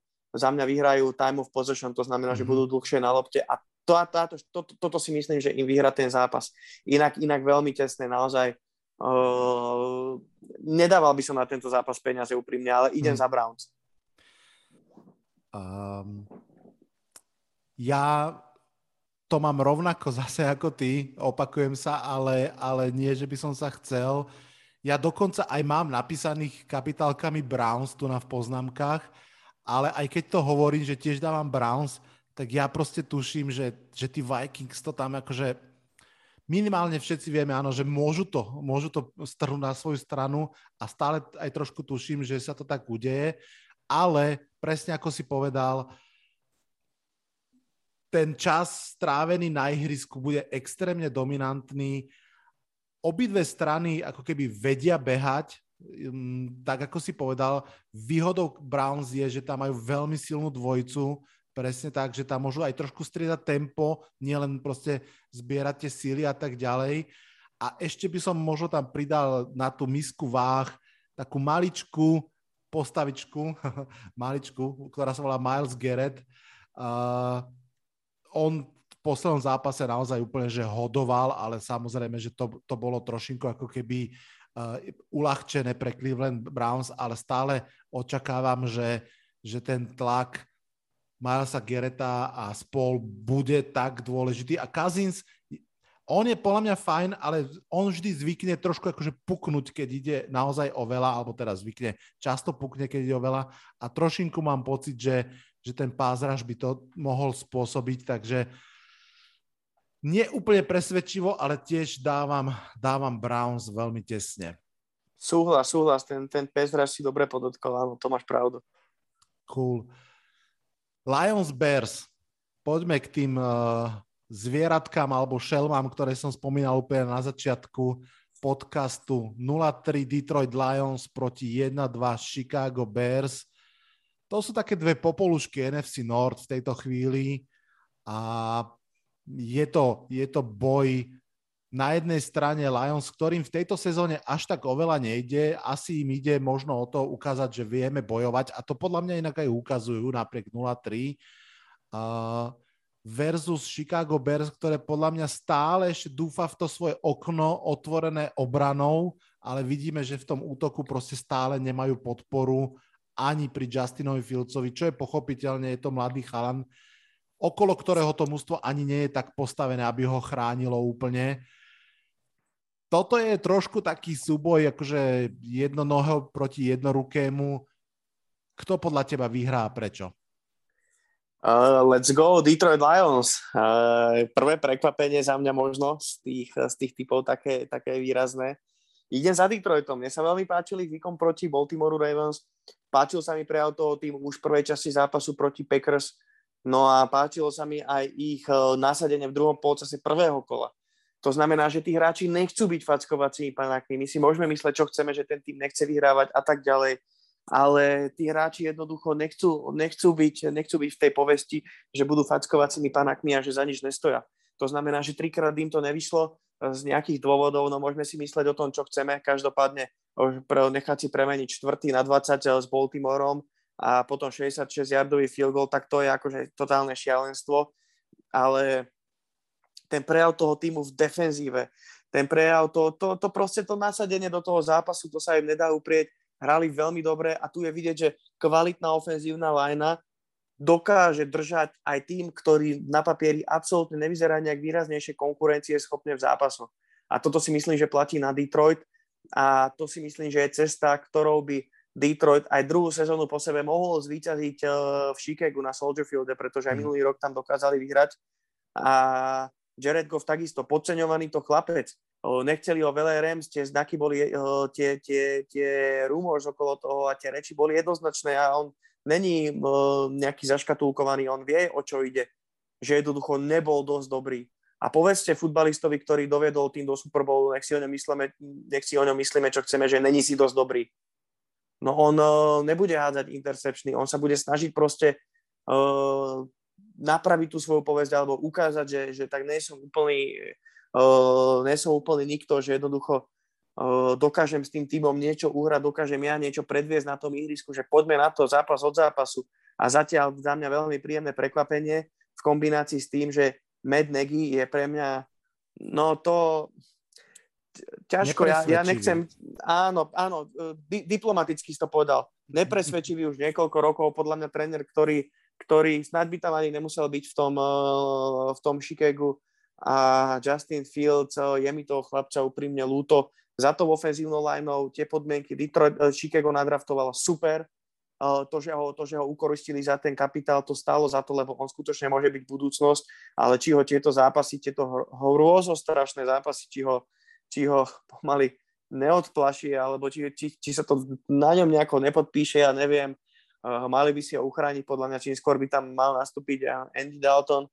time of possession, to znamená, že budú dlhšie na lopte a toto si myslím, že im vyhrá ten zápas. Inak veľmi tesné, naozaj nedával by som na tento zápas peniaze úprimne, ale idem za Browns. Ja to mám rovnako zase ako ty, opakujem sa, ale nie, že by som sa chcel. Ja dokonca aj mám napísaných kapitálkami Browns tu na v poznámkach, ale aj keď to hovorím, že tiež dávam Browns, tak ja proste tuším, že tí Vikings to tam akože minimálne všetci vieme, áno, že môžu to strhnúť na svoju stranu a stále aj trošku tuším, že sa to tak udeje, ale presne ako si povedal, ten čas strávený na ihrisku bude extrémne dominantný. Obidve strany ako keby vedia behať, tak ako si povedal, výhodou Browns je, že tam majú veľmi silnú dvojicu, presne tak, že tam môžu aj trošku striedať tempo, nielen proste zbierať tie síly a tak ďalej. A ešte by som možno tam pridal na tú misku váh takú maličku postavičku, maličku, ktorá sa volá Myles Garrett. On v poslednom zápase naozaj úplne, že hodoval, ale samozrejme, že to bolo trošinku ako keby uľahčené pre Cleveland Browns, ale stále očakávam, že ten tlak Mylesa Garretta a spol bude tak dôležitý. A Cousins, on je podľa mňa fajn, ale on vždy zvykne trošku akože puknúť, keď ide naozaj o veľa, alebo teda zvykne, často pukne, keď ide o veľa. A trošinku mám pocit, že ten pázraž by to mohol spôsobiť, takže nie úplne presvedčivo, ale tiež dávam Browns veľmi tesne. Súhlas, ten pezraž si dobre podotkol, áno, to máš pravdu. Cool. Lions Bears, poďme k tým zvieratkám alebo šelmám, ktoré som spomínal úplne na začiatku podcastu. 0-3 Detroit Lions proti 1-2 Chicago Bears. To sú také dve popolušky NFC North v tejto chvíli a je to boj na jednej strane Lions, ktorým v tejto sezóne až tak oveľa nejde. Asi im ide možno o to ukázať, že vieme bojovať a to podľa mňa inak aj ukazujú napriek 0-3 versus Chicago Bears, ktoré podľa mňa stále ešte dúfa v to svoje okno otvorené obranou, ale vidíme, že v tom útoku proste stále nemajú podporu ani pri Justinovi Fieldsovi, čo je pochopiteľne, je to mladý chalan, okolo ktorého to mužstvo ani nie je tak postavené, aby ho chránilo úplne. Toto je trošku taký súboj, akože jednonohého proti jednorukému. Kto podľa teba vyhrá a prečo? Let's go, Detroit Lions. Prvé prekvapenie za mňa možno z tých typov také výrazné. Idem za Detroitom. Mne sa veľmi páčili výkon proti Baltimore Ravens. Páčil sa mi prejav toho týmu už v prvej časti zápasu proti Packers. No a páčilo sa mi aj ich nasadenie v druhom polčase prvého kola. To znamená, že tí hráči nechcú byť fackovací panákmi. My si môžeme mysleť, čo chceme, že ten tým nechce vyhrávať a tak ďalej. Ale tí hráči jednoducho nechcú byť v tej povesti, že budú fackovacími panákmi a že za nič nestoja. To znamená, že trikrát im to nevyšlo z nejakých dôvodov. No môžeme si mysleť o tom, čo chceme. Každopádne nechať si premeniť 4. na 20 s Baltimorom a potom 66-yardový field goal, tak to je akože totálne šialenstvo. Ale ten prejav toho týmu v defenzíve, ten prejav, to proste to nasadenie do toho zápasu, to sa im nedá uprieť, hrali veľmi dobre a tu je vidieť, že kvalitná ofenzívna linea dokáže držať aj tým, ktorý na papieri absolútne nevyzerá nejak výraznejšie konkurencie schopne v zápasu. A toto si myslím, že platí na Detroit a to si myslím, že je cesta, ktorou by Detroit aj druhú sezónu po sebe mohol zvíťaziť v Chicagu na Soldier Fielde, pretože aj minulý rok tam dokázali vyhrať. A Jared Goff takisto, podceňovaný to chlapec. Nechceli ho veľa Rams, tie znaky boli, tie rumors okolo toho a tie reči boli jednoznačné a on není nejaký zaškatulkovaný, on vie, o čo ide. Že jednoducho nebol dosť dobrý. A povedzte futbalistovi, ktorý dovedol tým do Super Bowlu, nech si o ňom myslíme, čo chceme, že není si dosť dobrý. No on nebude hádzať intercepčný, on sa bude snažiť proste napraviť tú svoju povesť alebo ukázať, že tak nie som úplný nikto, že jednoducho dokážem s tým tímom niečo uhrať, dokážem ja niečo predviesť na tom ihrisku, že poďme na to zápas od zápasu. A zatiaľ za mňa veľmi príjemné prekvapenie v kombinácii s tým, že Matt Nagy je pre mňa ťažko, ja nechcem, áno, diplomaticky si to povedal, nepresvedčivý už niekoľko rokov, podľa mňa tréner, ktorý snad by tam ani nemusel byť v tom Chicagu, a Justin Fields, je mi toho chlapča úprimne ľúto, za to ofenzívnou lineou, tie podmienky Detroit, Chicago nadraftovalo super, to, že ho ukoristili za ten kapitál, to stálo za to, lebo on skutočne môže byť budúcnosť, ale či ho tieto zápasy, tieto hrôzostrašné zápasy, či ho pomaly neodplaší, alebo či sa to na ňom nejako nepodpíše, ja neviem, mali by si ho uchrániť, podľa mňa čím skôr by tam mal nastúpiť Andy Dalton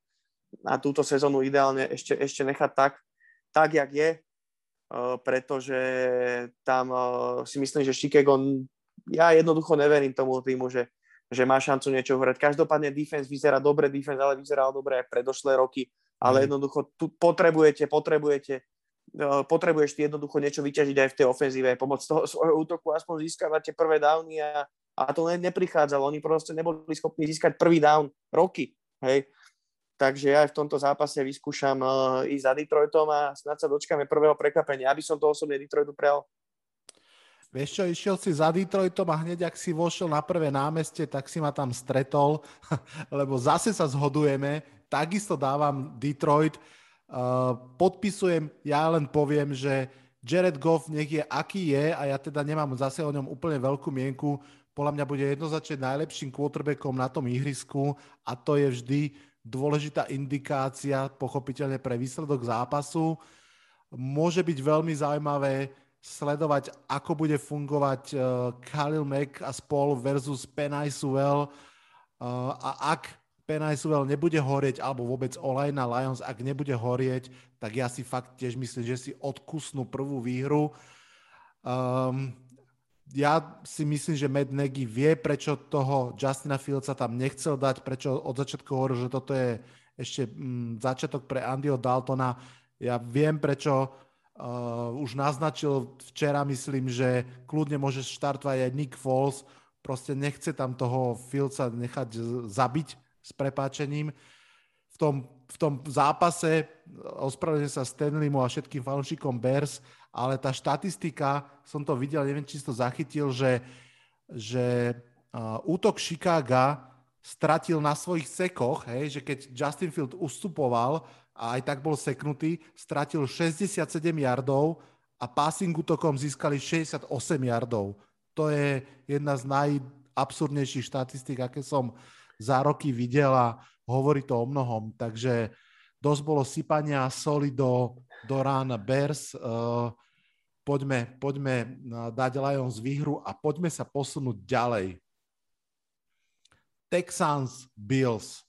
a túto sezónu ideálne ešte nechať tak, jak je, pretože tam si myslím, že Chicago, ja jednoducho neverím tomu týmu, že má šancu niečo hrať. Každopádne defense vyzerá dobre, defense ale vyzeral dobre aj predošlé roky, ale jednoducho tu potrebuješ ty jednoducho niečo vyťažiť aj v tej ofenzíve, pomôcť toho svojho útoku aspoň získavať tie prvé downy a to neprichádzalo. Oni proste neboli schopní získať prvý down roky, hej. Takže ja aj v tomto zápase vyskúšam ísť za Detroitom a snad sa dočkáme prvého prekvapenia. Ja by som to osobne Detroitu prial. Vieš čo, išiel si za Detroitom a hneď, ak si vošiel na prvé námestie, tak si ma tam stretol, lebo zase sa zhodujeme. Takisto dávam Detroit. Podpisujem, ja len poviem, že Jared Goff nech je, aký je, a ja teda nemám zase o ňom úplne veľkú mienku. Podľa mňa bude jednoznačne najlepším quarterbackom na tom ihrisku a to je vždy dôležitá indikácia, pochopiteľne, pre výsledok zápasu. Môže byť veľmi zaujímavé sledovať, ako bude fungovať Khalil Mack a spol versus Penei Sewell, a ak Penei Sewell nebude horieť, alebo vôbec olejná Lions, ak nebude horieť, tak ja si fakt tiež myslím, že si odkusnú prvú výhru. Ja si myslím, že Matt Nagy vie, prečo toho Justina Fieldsa tam nechcel dať, prečo od začiatku hovoril, že toto je ešte začiatok pre Andyho Daltona. Ja viem, prečo už naznačil včera, myslím, že kľudne môže štartovať aj Nick Foles. Proste nechce tam toho Fieldsa nechať zabiť, s prepáčením. V tom zápase ospravedlňujem sa Stanleymu a všetkým fanúšikom Bears, ale tá štatistika, som to videl, neviem, či to zachytil, že útok Chicaga stratil na svojich sekoch, hej, že keď Justin Field ustupoval a aj tak bol seknutý, stratil 67 yardov a passing útokom získali 68 yardov. To je jedna z najabsurdnejších štatistik, aké som za roky videl, a hovorí to o mnohom. Takže dosť bolo sypania soli do rána Bears. Poďme dať Lions výhru a poďme sa posunúť ďalej. Texans Bills.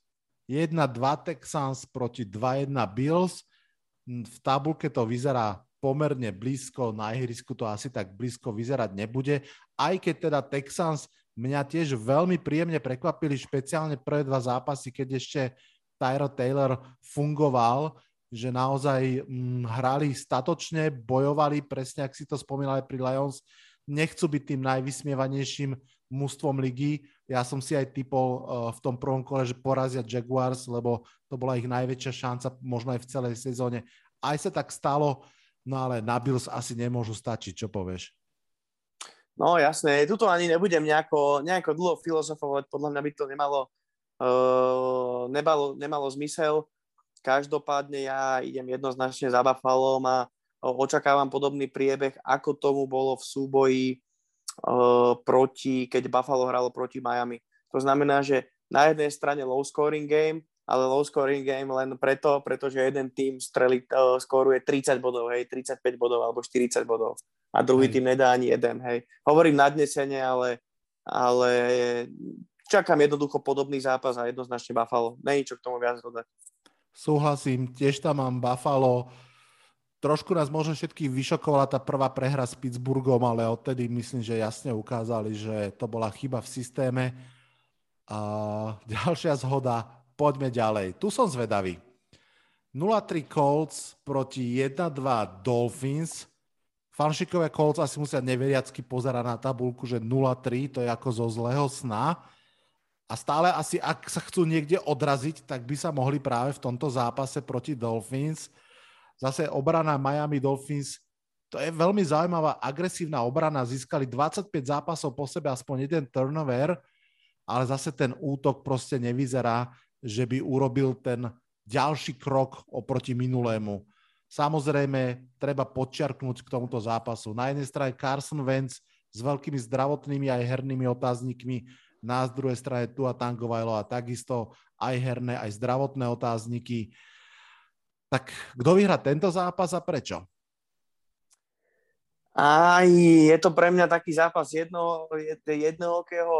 1-2 Texans proti 2-1 Bills. V tabuľke to vyzerá pomerne blízko, na ihrisku to asi tak blízko vyzerať nebude. Aj keď teda Texans mňa tiež veľmi príjemne prekvapili, špeciálne prvé dva zápasy, keď ešte Tyrod Taylor fungoval, že naozaj hrali statočne, bojovali, presne ak si to spomínal aj pri Lions, nechcú byť tým najvysmievanejším mužstvom ligy. Ja som si aj tipol v tom prvom kole, že porazia Jaguars, lebo to bola ich najväčšia šanca, možno aj v celej sezóne. Aj sa tak stalo, no ale na Bills asi nemôžu stačiť, čo povieš? No jasné, tuto ani nebudem nejako dlho filozofovať, podľa mňa by to nemalo zmysel. Každopádne ja idem jednoznačne za Buffalom a očakávam podobný priebeh, ako tomu bolo v súboji keď Buffalo hralo proti Miami. To znamená, že na jednej strane low scoring game, ale low scoring game len preto, pretože jeden tým skoruje 30 bodov, hej, 35 bodov alebo 40 bodov. A druhý tým nedá ani jeden, hej. Hovorím nadnesenie, ale čakám jednoducho podobný zápas a jednoznačne Buffalo. Není čo k tomu viac dodať. Súhlasím, tiež tam mám Buffalo. Trošku nás možno všetkých vyšokovala tá prvá prehra s Pittsburghom, ale odtedy myslím, že jasne ukázali, že to bola chyba v systéme. Ďalšia zhoda, poďme ďalej. Tu som zvedavý. 0-3 Colts proti 1-2 Dolphins. Fanšikové Colts asi musia neveriacky pozerať na tabuľku, že 0-3, to je ako zo zlého sna. A stále asi, ak sa chcú niekde odraziť, tak by sa mohli práve v tomto zápase proti Dolphins. Zase obrana Miami Dolphins, to je veľmi zaujímavá, agresívna obrana. Získali 25 zápasov po sebe, aspoň jeden turnover, ale zase ten útok proste nevyzerá, že by urobil ten ďalší krok oproti minulému. Samozrejme, treba podčiarknúť k tomuto zápasu. Na jednej strane Carson Wentz s veľkými zdravotnými aj hernými otáznikmi, na druhej strane Tua Tagovailoa takisto aj herné, aj zdravotné otázniky. Tak kto vyhrá tento zápas a prečo? Aj, je to pre mňa taký zápas jednookého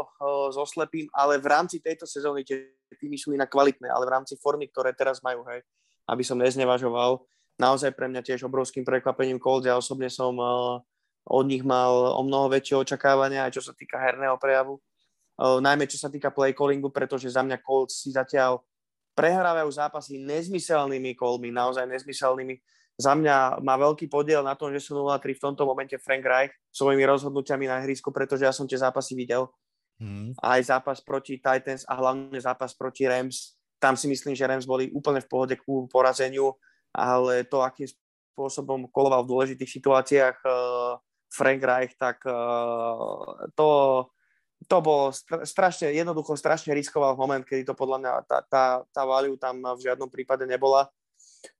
so slepým, ale v rámci tejto sezóny tie týmy sú inak kvalitné, ale v rámci formy, ktoré teraz majú, hej, aby som neznevažoval. Naozaj pre mňa tiež obrovským prekvapením Colts. Ja osobne som od nich mal o mnoho väčšie očakávania, aj čo sa týka herného prejavu. Najmä čo sa týka play callingu, pretože za mňa Colts si zatiaľ prehrávajú zápasy nezmyselnými callmi, naozaj nezmyselnými. Za mňa má veľký podiel na tom, že sú 0-3 v tomto momente Frank Reich svojimi rozhodnutiami na ihrisku, pretože ja som tie zápasy videl. Aj zápas proti Titans a hlavne zápas proti Rams. Tam si myslím, že Rams boli úplne v pohode k porazeniu, ale to, akým spôsobom koloval v dôležitých situáciách Frank Reich, tak to bolo strašne, jednoducho strašne riskoval moment, kedy to podľa mňa tá value tam v žiadnom prípade nebola.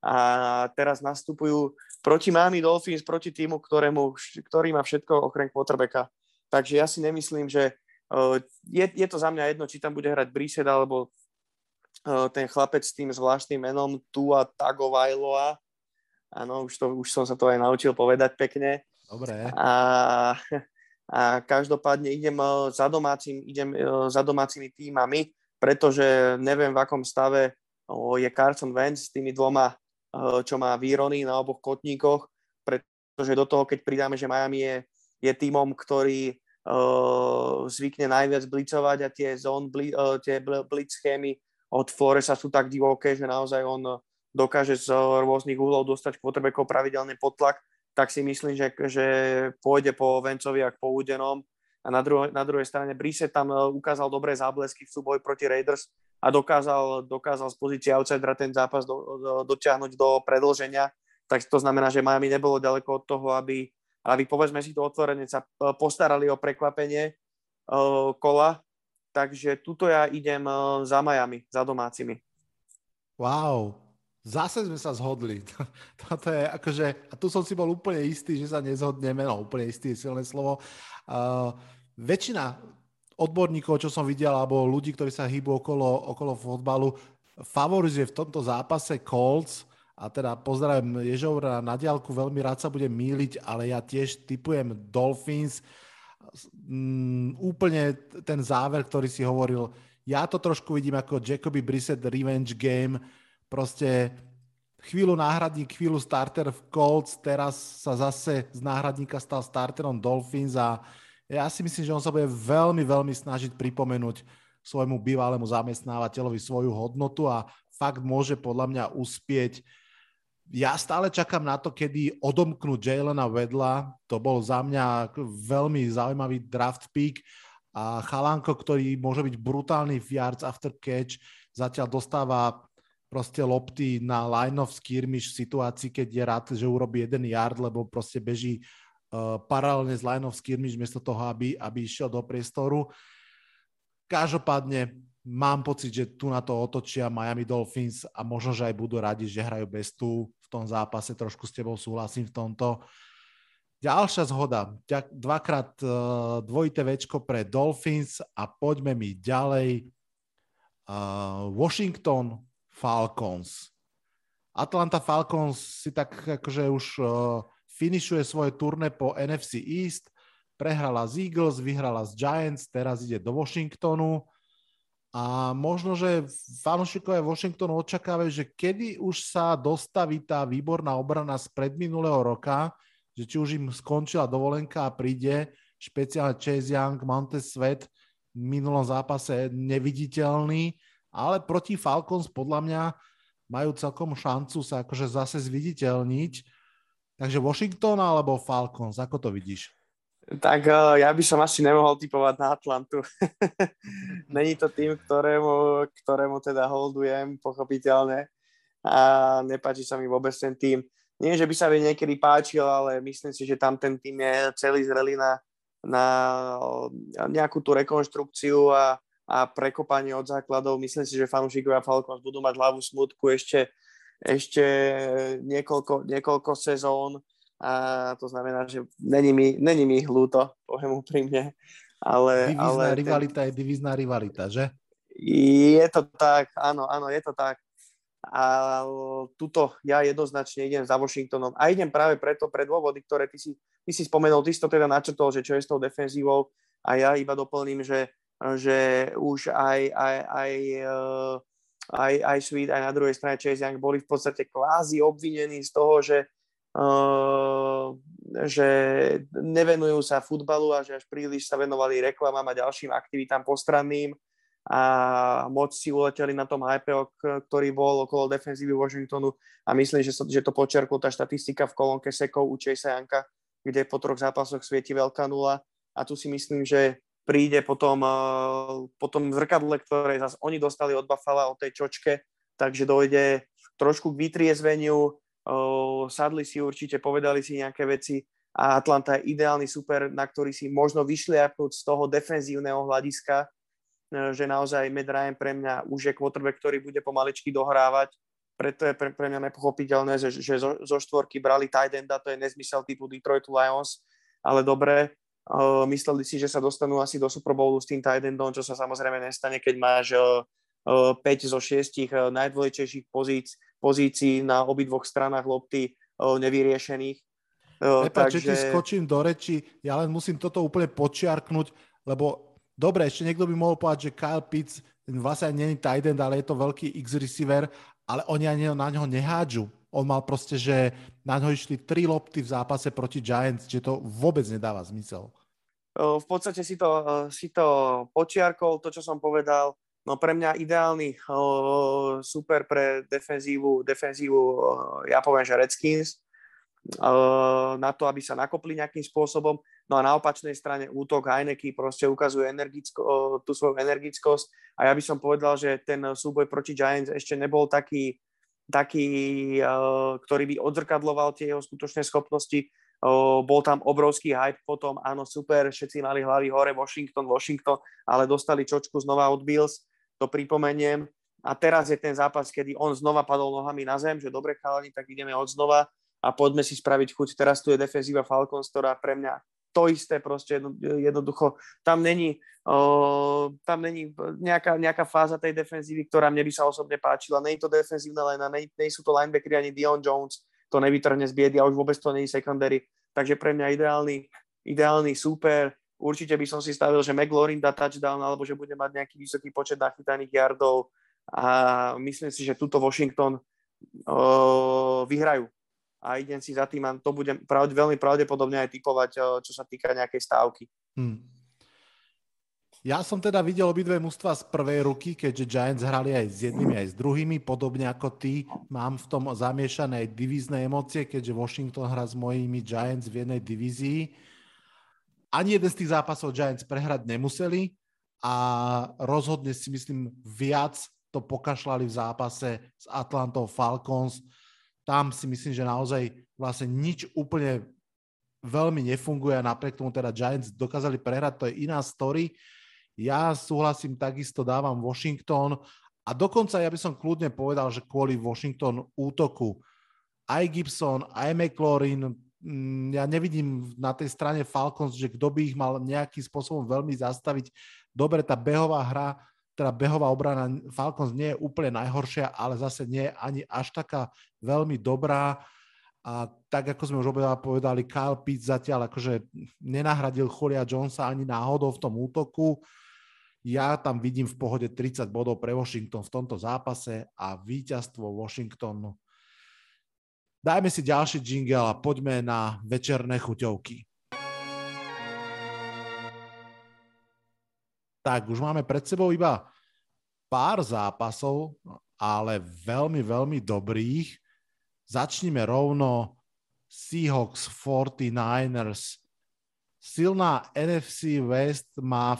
A teraz nastupujú proti Miami Dolphins, proti týmu, ktorý má všetko okrem quarterbacka. Takže ja si nemyslím, že je to za mňa jedno, či tam bude hrať Brissett alebo ten chlapec s tým zvláštnym menom Tua Tagovailoa. Áno, už som sa to aj naučil povedať pekne. Dobre. A každopádne idem za domácimi tímami, pretože neviem, v akom stave je Carson Wentz s tými dvoma, čo má výrony na oboch kotníkoch, pretože do toho, keď pridáme, že Miami je tímom, ktorý zvykne najviac blitzovať a tie blitz schémy od Floresa sú tak divoké, že naozaj on dokáže z rôznych úhlov dostať quarterbackov pravidelne pod tlak, tak si myslím, že pôjde po Wentzovi a po Udenom. A na druhej strane Brissett tam ukázal dobré záblesky v súboji proti Raiders a dokázal z pozície outsidera ten zápas dotiahnuť do predĺženia. Tak to znamená, že Miami nebolo ďaleko od toho, aby povedzme si to otvorene, sa postarali o prekvapenie kola. Takže tuto ja idem za Miami, za domácimi. Wow, zase sme sa zhodli. Toto je akože, a tu som si bol úplne istý, že sa nezhodneme, úplne istý je silné slovo. Väčšina odborníkov, čo som videl, alebo ľudí, ktorí sa hýbu okolo futbalu, favorizuje v tomto zápase Colts. A teda pozdravím Ježovra na diaľku, veľmi rád sa budem mýliť, ale ja tiež tipujem Dolphins. Úplne ten záver, ktorý si hovoril, ja to trošku vidím ako Jacoby Brissett revenge game. Proste chvíľu náhradník, chvíľu starter v Colts, teraz sa zase z náhradníka stal starterom Dolphins a ja si myslím, že on sa bude veľmi, veľmi snažiť pripomenúť svojmu bývalému zamestnávateľovi svoju hodnotu a fakt môže podľa mňa uspieť. Ja stále čakám na to, kedy odomknú Jalena Wedla. To bol za mňa veľmi zaujímavý draft pick a chalánko, ktorý môže byť brutálny v yards after catch, zatiaľ dostáva proste lopty na line of skirmish v situácii, keď je rád, že urobí jeden yard, lebo proste beží paralelne z line of skirmish, miesto toho, aby išiel do priestoru. Každopádne mám pocit, že tu na to otočia Miami Dolphins a možno, že aj budú radi, že hrajú bez tú v tom zápase. Trošku s tebou súhlasím v tomto. Ďalšia zhoda. Dvakrát dvojité večko pre Dolphins a poďme mi ďalej. Washington Falcons. Atlanta Falcons si tak akože už finišuje svoje turné po NFC East, prehrala z Eagles, vyhrala z Giants, teraz ide do Washingtonu a možno, že fanúšikové Washingtonu očakávajú, že kedy už sa dostaví tá výborná obrana z predminulého roka, že či už im skončila dovolenka a príde špeciálne Chase Young, Montez Sweat, minulom zápase neviditeľný, ale proti Falcons podľa mňa majú celkom šancu sa akože zase zviditeľniť. Takže Washington alebo Falcons, ako to vidíš? Tak ja by som asi nemohol tipovať na Atlantu. Není to tým, ktorému teda holdujem, pochopiteľne. A nepáči sa mi vôbec ten tým. Nie, že by sa mi niekedy páčil, ale myslím si, že tam ten tým je celý zrelý na nejakú tú rekonštrukciu a prekopanie od základov. Myslím si, že fanúšikovia Falcons budú mať hlavu smutku ešte niekoľko sezón. A to znamená, že není mi hlúto, poviem úprimne. Ale rivalita je divízna rivalita, že? Je to tak, áno, je to tak. A tuto ja jednoznačne idem za Washingtonom. A idem práve preto, pre dôvody, ktoré ty si spomenul, ty si to teda načrtol, že čo je s tou defenzívou. A ja iba doplním, že už aj Sweet, aj na druhej strane Chase Young boli v podstate kvázi obvinení z toho, že nevenujú sa futbalu a že až príliš sa venovali reklamám a ďalším aktivitám postranným a moc si uleteli na tom hype, ktorý bol okolo defenzívy Washingtonu, a myslím, že to počiarkla tá štatistika v kolónke sekov u Chasea Younga, kde po 3 zápasoch svieti veľká nula, a tu si myslím, že príde potom zrkadle, ktoré zase oni dostali od Buffala, od tej čočke, takže dojde trošku k vytriezveniu. Sadli si určite, povedali si nejaké veci, a Atlanta je ideálny super, na ktorý si možno vyšliapnúť z toho defenzívneho hľadiska, že naozaj Matt Ryan pre mňa už je quarterback, ktorý bude pomaličky dohrávať. Preto je pre mňa nepochopiteľné, že zo 4 brali tight enda, to je nezmysel typu Detroit Lions, ale dobre, mysleli si, že sa dostanú asi do Super Bowlu s tým tight endom, čo sa samozrejme nestane, keď máš 5 zo 6 najdôležitejších pozícií na obidvoch stranách lopty nevyriešených. Prepáč, že ti skočím do reči, ja len musím toto úplne počiarknúť, lebo dobre, ešte niekto by mohol povedať, že Kyle Pitts vlastne nie je tight end, ale je to veľký X-receiver, ale oni ani na ňo nehádžu. On mal proste, že na ňo išli 3 lopty v zápase proti Giants, že to vôbec nedáva zmysel. V podstate si to počiarkol, to, čo som povedal. No pre mňa ideálny super pre defenzívu, ja poviem, že Redskins, na to, aby sa nakopli nejakým spôsobom. No a na opačnej strane útok Heineky proste ukazuje tú svoju energickosť, a ja by som povedal, že ten súboj proti Giants ešte nebol taký, ktorý by odzrkadloval tie jeho skutočné schopnosti. Bol tam obrovský hype potom, áno, super, všetci mali hlavy hore, Washington, ale dostali čočku znova od Bills. To pripomeniem. A teraz je ten zápas, kedy on znova padol nohami na zem, že dobre chalani, tak ideme od znova a poďme si spraviť chuť. Teraz tu je defenzíva Falcons, ktorá pre mňa to isté, proste jednoducho. Tam není nejaká fáza tej defenzívy, ktorá mne by sa osobne páčila. Nie je to defenzívna lena, nie sú to linebackeri ani Dion Jones, to nevytrhne z biedy, a už vôbec to není secondary. Takže pre mňa ideálny súper. Určite by som si stavil, že McLaurin dá touchdown, alebo že bude mať nejaký vysoký počet nachytaných yardov, a myslím si, že tuto Washington vyhrajú. A idem si za tým, a to budem veľmi pravdepodobne aj typovať, čo sa týka nejakej stávky. Ja som teda videl obidve mužstva z prvej ruky, keďže Giants hrali aj s jednými, aj s druhými. Podobne ako ty, mám v tom zamiešané aj divízne emócie, keďže Washington hrá s mojimi Giants v jednej divízii. Ani jeden z tých zápasov Giants prehrať nemuseli a rozhodne si myslím viac to pokašľali v zápase s Atlantou Falcons. Tam si myslím, že naozaj vlastne nič úplne veľmi nefunguje, a napriek tomu teda Giants dokázali prehrať, to je iná story. Ja súhlasím, takisto dávam Washington, a dokonca ja by som kľudne povedal, že kvôli Washington útoku aj Gibson, aj McLaurin, ja nevidím na tej strane Falcons, že kto by ich mal nejakým spôsobom veľmi zastaviť. Dobre, tá behová hra, teda behová obrana Falcons nie je úplne najhoršia, ale zase nie je ani až taká veľmi dobrá. A tak, ako sme už povedali, Kyle Pitts zatiaľ akože nenahradil Julia Jonesa ani náhodou v tom útoku. Ja tam vidím v pohode 30 bodov pre Washington v tomto zápase a víťazstvo Washingtonu. Dajme si ďalší jingle a poďme na večerné chuťovky. tak už máme pred sebou iba pár zápasov, ale veľmi, veľmi dobrých. Začnime rovno Seahawks 49ers. Silná NFC West má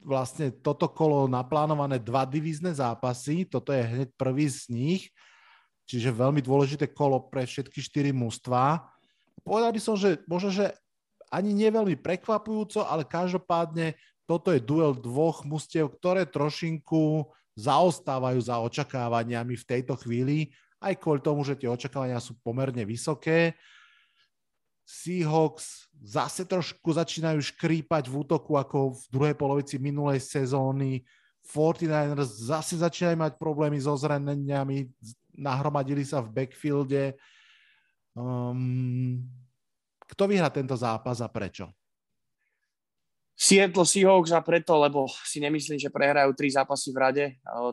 vlastne toto kolo naplánované dva divízne zápasy. Toto je hneď prvý z nich. Čiže veľmi dôležité kolo pre všetky štyri mužstvá. Povedal by som, že možno, že ani nie veľmi prekvapujúco, ale každopádne toto je duel dvoch mužstiev, ktoré trošinku zaostávajú za očakávaniami v tejto chvíli, aj kvôli tomu, že tie očakávania sú pomerne vysoké. Seahawks zase trošku začínajú škrípať v útoku ako v druhej polovici minulej sezóny. 49ers zase začínajú mať problémy so zraneniami, nahromadili sa v backfielde. Kto vyhrá tento zápas a prečo? Seattle Seahawks a preto, lebo si nemyslím, že prehrajú tri zápasy v rade.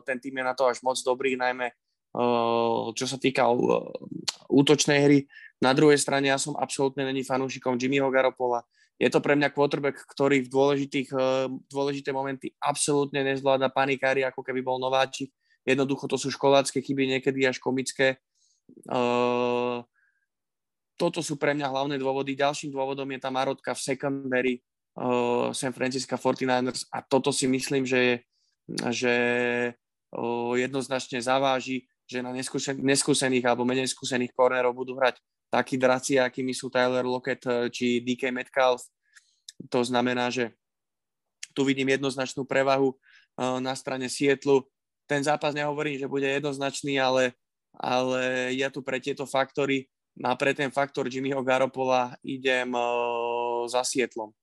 Ten tým je na to až moc dobrý, najmä čo sa týka útočnej hry. Na druhej strane ja som absolútne není fanúšikom Jimmyho Garopola. Je to pre mňa quarterback, ktorý v dôležité momenty absolútne nezvláda panikári, ako keby bol nováčik. Jednoducho to sú školácké chyby, niekedy až komické. Toto sú pre mňa hlavné dôvody. Ďalším dôvodom je tá marotka v secondary San Francisco 49ers a toto si myslím, že jednoznačne zaváži, že na neskúsených alebo menej skúsených cornerov budú hrať takí draci, akými sú Tyler Lockett či DK Metcalf. To znamená, že tu vidím jednoznačnú prevahu na strane Seattle. Ten zápas nehovorím, že bude jednoznačný, ale ja tu pre tieto faktory a pre ten faktor Jimmyho Garopola idem za Sietlom.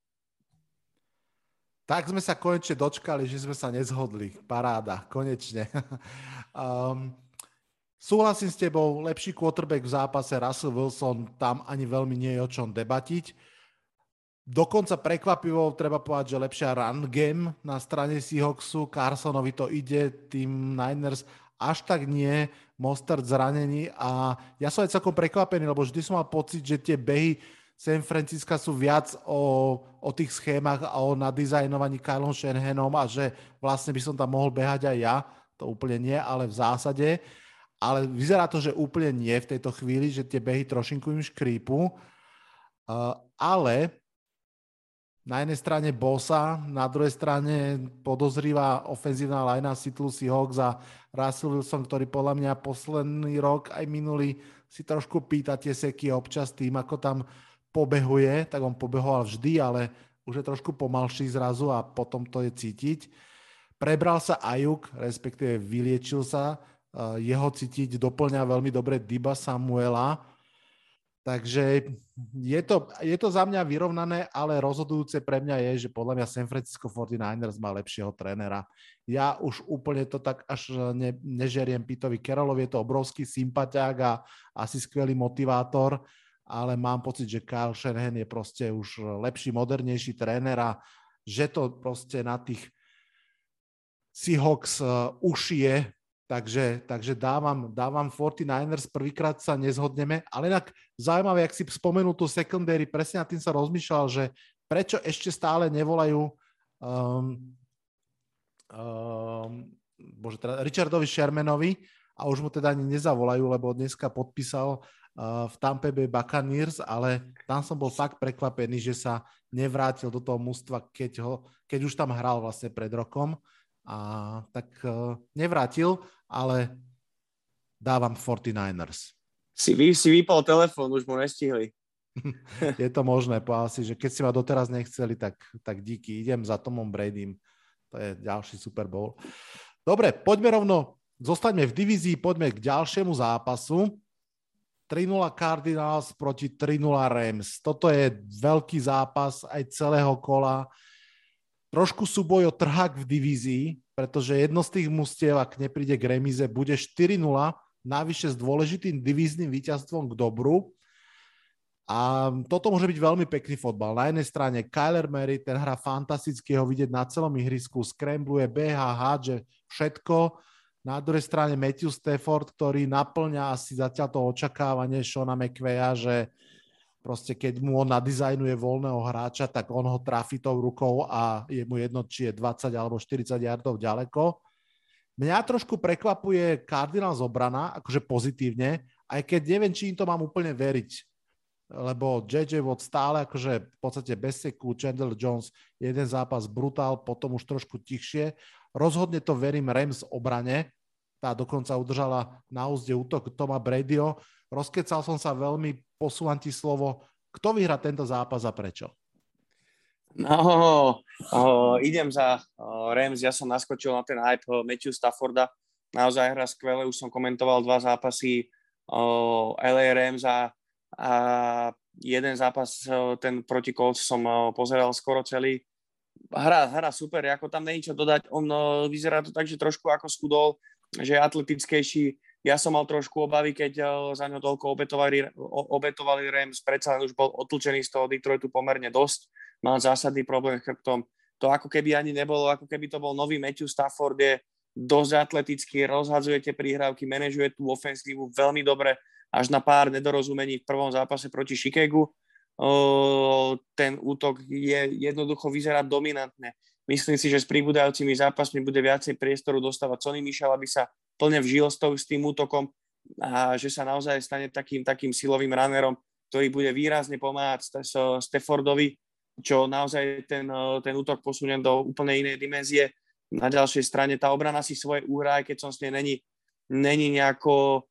Tak sme sa konečne dočkali, že sme sa nezhodli. Paráda, konečne. Súhlasím s tebou, lepší quarterback v zápase Russell Wilson, tam ani veľmi nie je o čom debatiť. Dokonca prekvapivo treba povedať, že lepšia run game na strane Seahawksu. Carsonovi to ide, tým Niners až tak nie. Mostert zranený a ja som aj celkom prekvapený, lebo vždy som mal pocit, že tie behy San Francisca sú viac o tých schémach a o nadizajnovaní Kylom Shanahanom a že vlastne by som tam mohol behať aj ja. To úplne nie, ale v zásade. Ale vyzerá to, že úplne nie v tejto chvíli, že tie behy trošinku im škrípu. Ale na jednej strane Bosa, na druhej strane podozrivá ofenzívna lajna Seattle Seahawks a Russell Wilson, ktorý podľa mňa posledný rok aj minulý si trošku pýta tie seky občas tým, ako tam pobehuje. Tak on pobehoval vždy, ale už je trošku pomalší zrazu a potom to je cítiť. Prebral sa Ayuk, respektíve vyliečil sa. Jeho cítiť doplňa veľmi dobre Diba Samuela. Takže je to za mňa vyrovnané, ale rozhodujúce pre mňa je, že podľa mňa San Francisco 49ers má lepšieho trénera. Ja už úplne to tak až nežeriem Pitovi Carrollovi, je to obrovský sympaťák a asi skvelý motivátor, ale mám pocit, že Kyle Shanahan je proste už lepší, modernejší tréner a že to proste na tých Seahawks ušije. Takže dávam 49ers, prvýkrát sa nezhodneme, ale inak zaujímavé, ak si spomenul tú secondary, presne nad tým sa rozmýšľal, že prečo ešte stále nevolajú Richardovi Shermanovi a už mu teda ani nezavolajú, lebo dneska podpísal v Tampa Bay Buccaneers, ale tam som bol fakt prekvapený, že sa nevrátil do toho mužstva, keď už tam hral vlastne pred rokom. A tak nevrátil, ale dávam 49ers. Si vypal telefón, už mu nestihli. Je to možné, povedal si, že keď si ma doteraz nechceli, tak díky, idem za Tomom Bradym. To je ďalší Super Bowl. Dobre, poďme rovno, zostaňme v divízii, poďme k ďalšiemu zápasu. 3-0 Cardinals proti 3-0 Rams. Toto je veľký zápas aj celého kola. Trošku súboj o trhák v divízii, pretože jedno z tých mužstiev, ak nepríde k remíze, bude 4-0, navyše s dôležitým divíznym víťazstvom k dobru. A toto môže byť veľmi pekný fotbal. Na jednej strane Kyler Murray, ten hrá fantasticky, ho vidieť na celom ihrisku, scrambluje, beha, hádže všetko. Na druhej strane Matthew Stafford, ktorý naplňa asi zatiaľ to očakávanie Shona McVaya, že Proste keď mu on nadizajnuje voľného hráča, tak on ho trafí tou rukou a je mu jedno, či je 20 alebo 40 yardov ďaleko. Mňa trošku prekvapuje Cardinals obrana, akože pozitívne, aj keď neviem, či im to mám úplne veriť. Lebo JJ Watt stále akože v podstate bez seku, Chandler Jones jeden zápas brutál, potom už trošku tichšie. Rozhodne to verím Rams obrane. Tá dokonca udržala na úzde útok Toma Bradyho. Rozkecal som sa veľmi. Posúvam ti slovo. Kto vyhrá tento zápas a prečo? No, idem za Rams. Ja som naskočil na ten hype Matthew Stafforda. Naozaj hra skvelé. Už som komentoval dva zápasy LA Rams a jeden zápas, ten proti Colts som pozeral skoro celý. Hra super. Ako tam není čo dodať. On vyzerá to tak, že trošku ako schudol, že je atletickejší. Ja som mal trošku obavy, keď za ňo toľko obetovali Rams, predsa len už bol otlčený z toho Detroitu pomerne dosť, mal zásadný problém chrbtom. To ako keby ani nebolo, ako keby to bol nový Matthew Stafford, je dosť atletický, rozhadzujete prihrávky, manažuje tú ofenzívu veľmi dobre, až na pár nedorozumení v prvom zápase proti Chicagu. Ten útok jednoducho vyzerá dominantne. Myslím si, že s pribúdajúcimi zápasmi bude viacej priestoru dostávať Sonny Michel, aby sa plne vžil s tým útokom a že sa naozaj stane takým silovým runnerom, ktorý bude výrazne pomáhať Staffordovi, čo naozaj ten útok posunie do úplne inej dimenzie. Na ďalšej strane tá obrana si svoje úhra, aj keď som s nej není nejako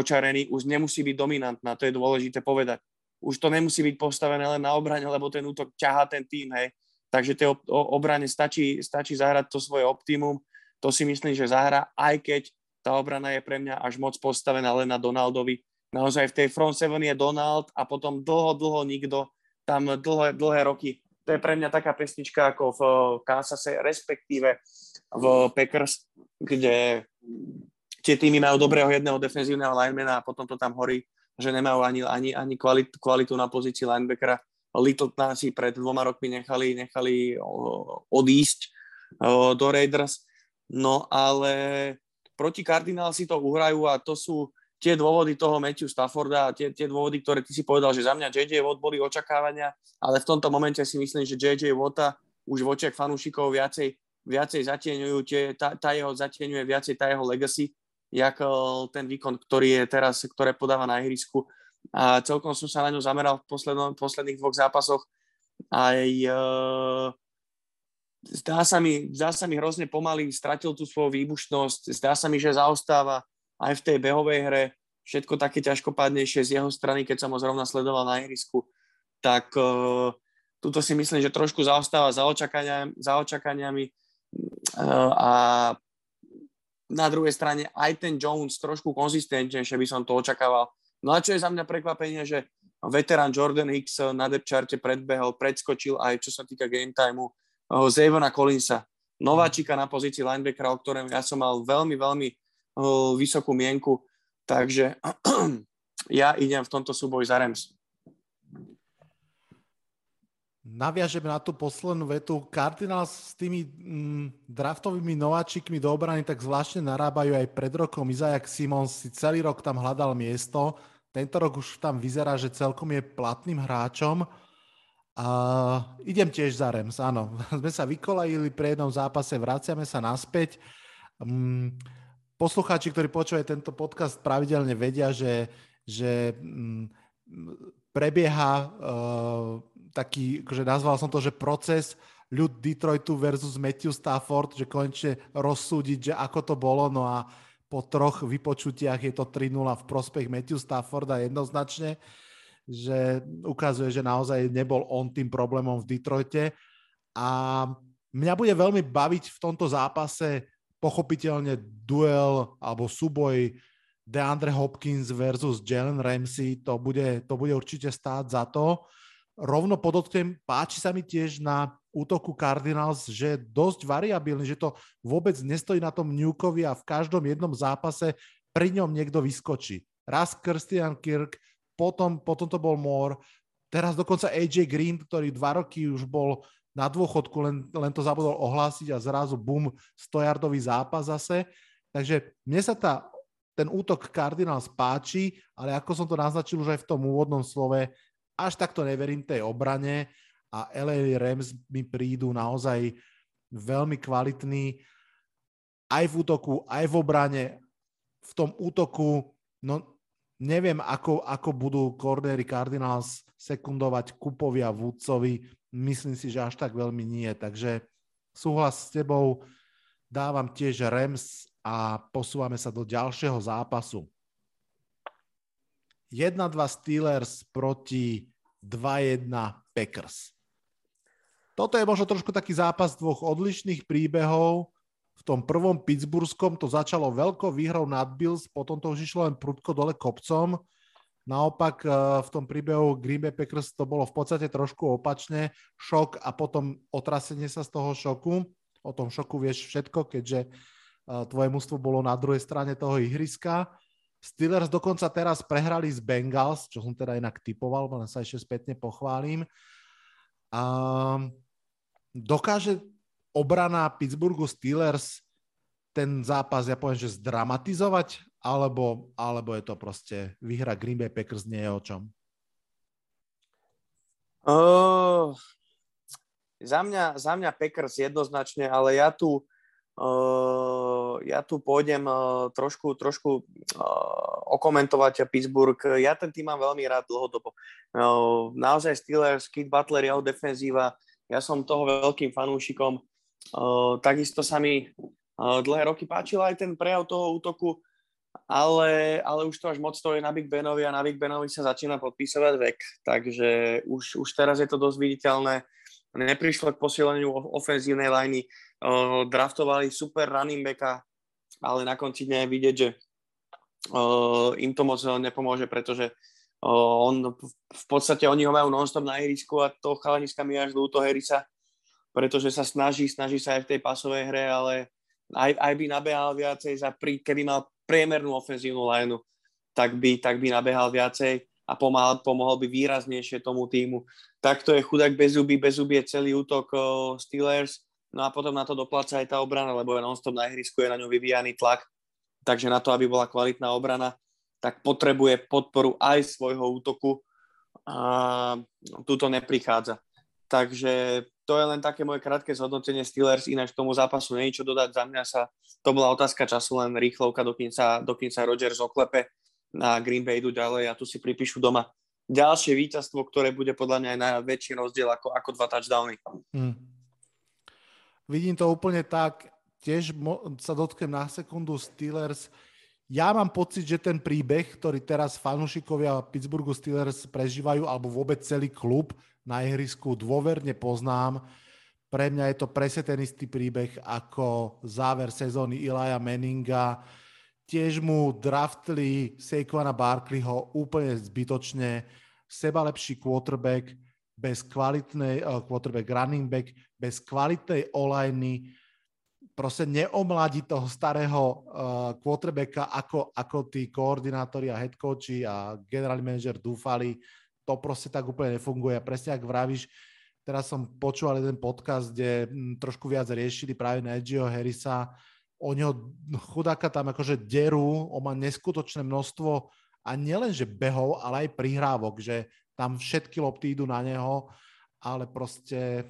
očarený, už nemusí byť dominantná, to je dôležité povedať. Už to nemusí byť postavené len na obrane, lebo ten útok ťahá ten tým, hej. Takže tej obrane stačí zahrať to svoje optimum. To si myslím, že zahra, aj keď tá obrana je pre mňa až moc postavená len na Donaldovi. Naozaj v tej front seven je Donald a potom dlho nikto. Tam dlhé roky. To je pre mňa taká pesnička ako v Kansase, respektíve v Packers, kde tie týmy majú dobrého jedného defenzívneho linemana a potom to tam horí, že nemajú ani kvalitu na pozícii linebackera. Littletona si pred 2 rokmi nechali odísť do Raiders. No ale proti Cardinals si to uhrajú a to sú tie dôvody toho Matthew Stafforda a tie dôvody, ktoré ty si povedal, že za mňa JJ Watt boli očakávania, ale v tomto momente si myslím, že JJ Watta už v očiach fanúšikov viacej zatieňujú, tá jeho zatieňuje viacej tá jeho legacy, jak ten výkon, ktorý je teraz, ktoré podáva na ihrisku. A celkom som sa na ňu zameral v posledných 2 zápasoch. Aj zdá sa mi hrozne pomaly, stratil tú svoju výbušnosť, zdá sa mi, že zaostáva aj v tej behovej hre, všetko také ťažkopádnejšie z jeho strany, keď som ho zrovna sledoval na ihrisku, tak tuto si myslím, že trošku zaostáva za očakaniami a na druhej strane aj ten Jones trošku konzistentnejšie by som to očakával. No a čo je za mňa prekvapenie, že veterán Jordan Hicks na depth charte predbehol, predskočil aj čo sa týka game timeu Zavona Collinsa, nováčika na pozícii linebackera, o ktorom ja som mal veľmi, veľmi vysokú mienku. Takže ja idem v tomto súboji za Rams. Naviažeme na tú poslednú vetu. Cardinals s tými draftovými nováčikmi do obrany tak zvláštne narábajú. Aj pred rokom Isaiah Simmons si celý rok tam hľadal miesto. Tento rok už tam vyzerá, že celkom je platným hráčom. Idem tiež za Rams, áno. Sme sa vykolajili pri jednom zápase, vraciame sa naspäť. Poslucháči, ktorí počúvajú tento podcast, pravidelne vedia, že prebieha... taký, akože nazval som to, že proces ľud Detroitu versus Matthew Stafford, že konečne rozsúdiť, že ako to bolo, no a po 3 vypočutiach je to 3-0 v prospech Matthew Stafforda jednoznačne, že ukazuje, že naozaj nebol on tým problémom v Detroite. A mňa bude veľmi baviť v tomto zápase pochopiteľne duel alebo súboj DeAndre Hopkins versus Jalen Ramsey, to bude určite stáť za to. Rovno podotknem, páči sa mi tiež na útoku Cardinals, že je dosť variabilný, že to vôbec nestojí na tom Newkovi a v každom jednom zápase pri ňom niekto vyskočí. Raz Christian Kirk, potom to bol Moore, teraz dokonca AJ Green, ktorý 2 roky už bol na dôchodku, len to zabudol ohlásiť a zrazu bum, 100-yardový zápas zase. Takže mne sa ten útok Cardinals páči, ale ako som to naznačil už aj v tom úvodnom slove, až takto neverím tej obrane a LA Rams mi prídu naozaj veľmi kvalitní aj v útoku, aj v obrane. V tom útoku, no neviem, ako budú cornery Cardinals sekundovať Kupovi a Woodsovi. Myslím si, že až tak veľmi nie. Takže súhlas s tebou, dávam tiež Rams a posúvame sa do ďalšieho zápasu. 1-2 Steelers proti 2-1 Packers. Toto je možno trošku taký zápas dvoch odlišných príbehov. V tom prvom Pittsburghskom to začalo veľkou výhrou nad Bills, potom to už išlo len prudko dole kopcom. Naopak v tom príbehu Green Bay Packers to bolo v podstate trošku opačne. Šok a potom otrasenie sa z toho šoku. O tom šoku vieš všetko, keďže tvoje mužstvo bolo na druhej strane toho ihriska. Steelers dokonca teraz prehrali z Bengals, čo som teda inak typoval, len sa ešte spätne pochválim. Dokáže obrana Pittsburghu Steelers ten zápas, ja poviem, že zdramatizovať, alebo je to proste výhra Green Bay Packers, nie je o čom? Za mňa Packers jednoznačne, ale ja tu pôjdem trošku okomentovať Pittsburgh. Ja ten tým mám veľmi rád dlhodobo. Naozaj Steelers, Keith Butler, jeho defenzíva, ja som toho veľkým fanúšikom. Takisto sa mi dlhé roky páčil aj ten prejav toho útoku, ale už to až moc stojí na Big Benovi a na Big Benovi sa začína podpísovať vek. Takže už teraz je to dosť viditeľné. Neprišlo k posileniu ofenzívnej liney. Draftovali super running backa, ale na konci dňa je vidieť, že im to moc nepomôže, pretože oni ho majú non-stop na ihrisku a toho chalaniska mi až ľúto Harrisa, pretože sa snaží sa aj v tej pasovej hre, ale aj by nabehal viacej, keby mal priemernú ofenzívnu lineu, tak by nabehal viacej a pomohol by výraznejšie tomu týmu. Takto je chudák bez zuby je celý útok Steelers. No a potom na to dopláca aj tá obrana, lebo je non-stop na ihrisku, je na ňu vyvíjaný tlak. Takže na to, aby bola kvalitná obrana, tak potrebuje podporu aj svojho útoku a túto neprichádza. Takže to je len také moje krátke zhodnotenie Steelers, ináč tomu zápasu nie je čo dodať. Za mňa to bola otázka času, len rýchlovka, dokým sa Rodgers oklepe na Green Bay, idú ďalej a tu si pripíšu doma ďalšie víťazstvo, ktoré bude podľa mňa aj najväčší rozdiel ako dva touchdowny. Vidím to úplne tak, tiež sa dotknem na sekundu Steelers. Ja mám pocit, že ten príbeh, ktorý teraz fanúšikovia Pittsburghu Steelers prežívajú, alebo vôbec celý klub na ihrisku, dôverne poznám. Pre mňa je to presne ten istý príbeh ako záver sezóny Elijah Manninga. Tiež mu draftli Saquona Barkleyho úplne zbytočne. Sebalepší quarterback, bez kvalitnej quarterback running back, bez kvalitnej online, proste neomladí toho starého quarterbacka, ako tí koordinátori a head coachi a generálny manažer dúfali. To proste tak úplne nefunguje. Presne ak vravíš, teraz som počúval jeden podcast, kde trošku viac riešili práve Nagyho Harrisa. O neho chudáka tam akože derú, on má neskutočné množstvo a nielenže behov, ale aj prihrávok, že tam všetky lopty idú na neho, ale proste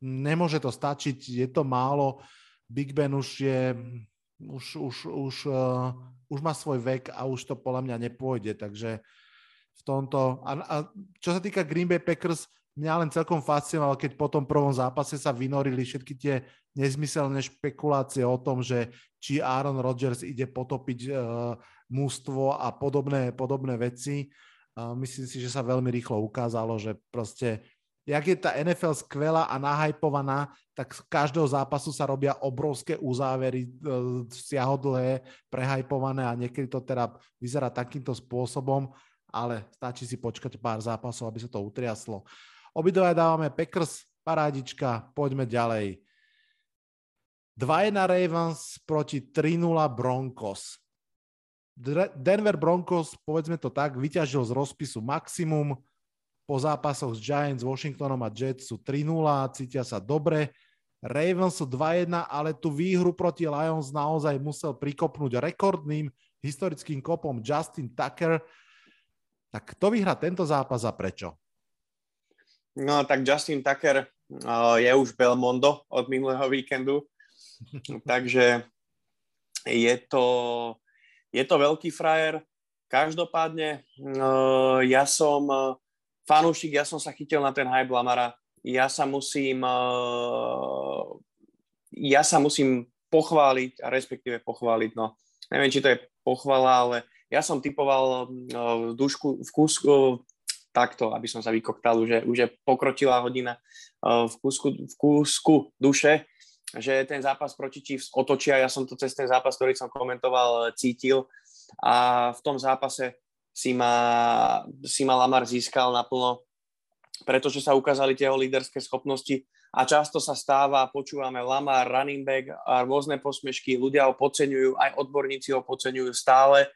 nemôže to stačiť, je to málo. Big Ben už má svoj vek a už to podľa mňa nepôjde, takže v tomto... A čo sa týka Green Bay Packers, mňa len celkom fascinovalo, keď po tom prvom zápase sa vynorili všetky tie nezmyselné špekulácie o tom, že či Aaron Rodgers ide potopiť mužstvo a podobné veci. Myslím si, že sa veľmi rýchlo ukázalo, že proste, jak je tá NFL skvelá a nahajpovaná, tak z každého zápasu sa robia obrovské uzávery, siahodlhé, prehajpované a niekedy to teda vyzerá takýmto spôsobom, ale stačí si počkať pár zápasov, aby sa to utriaslo. Obidva dávame Packers, parádička, poďme ďalej. 2-1 Ravens proti 3-0 Broncos. Denver Broncos, povedzme to tak, vyťažil z rozpisu maximum. Po zápasoch s Giants, Washingtonom a Jets sú 3-0, cítia sa dobre. Ravens sú 2-1, ale tú výhru proti Lions naozaj musel prikopnúť rekordným historickým kopom Justin Tucker. Tak kto vyhrá tento zápas a prečo? No tak Justin Tucker je už Belmondo od minulého víkendu, takže je to veľký frajer. Každopádne ja som fanúšik, ja som sa chytil na ten hype Lamara. Ja sa musím pochváliť a respektíve pochváliť. No, neviem, či to je pochvala, ale ja som typoval v kúsku takto, aby som sa vykoktal, už je pokročilá hodina v kúsku duše, že ten zápas proti Chiefs otočia. Ja som to cez ten zápas, ktorý som komentoval, cítil a v tom zápase si ma Lamar získal naplno, pretože sa ukázali tie jeho líderské schopnosti a často sa stáva, počúvame Lamar, running back a rôzne posmešky, ľudia ho podceňujú, aj odborníci ho podceňujú stále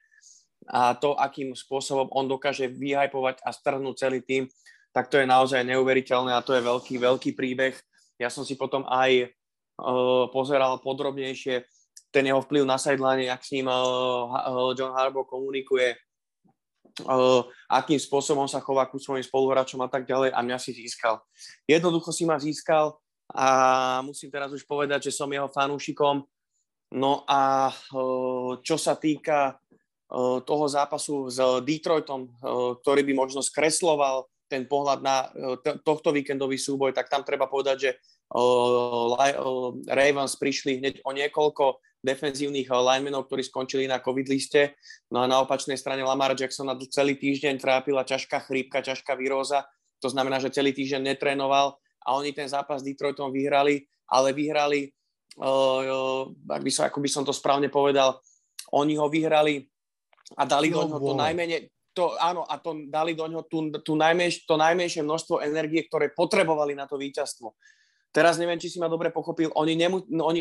a to, akým spôsobom on dokáže vyhypovať a strhnúť celý tým, tak to je naozaj neuveriteľné a to je veľký, veľký príbeh. Ja som si potom aj pozeral podrobnejšie ten jeho vplyv na sideline, jak s ním John Harbaugh komunikuje, akým spôsobom sa chová ku svojim spoluhráčom a tak ďalej, a mňa si získal. Jednoducho si ma získal a musím teraz už povedať, že som jeho fanúšikom. No a čo sa týka toho zápasu s Detroitom, ktorý by možno skresloval ten pohľad na tohto víkendový súboj, tak tam treba povedať, že Ravens prišli hneď o niekoľko defenzívnych linemenov, ktorí skončili na COVID liste. No a na opačnej strane Lamar Jacksona celý týždeň trápila ťažká chrípka, ťažká viróza. To znamená, že celý týždeň netrénoval a oni ten zápas s Detroitom vyhrali, ale vyhrali, ako by som to správne povedal, oni ho vyhrali a dali do ňoho to najmenej. Dali do ňoho to najmenšie množstvo energie, ktoré potrebovali na to víťazstvo. Teraz neviem, či si ma dobre pochopil, oni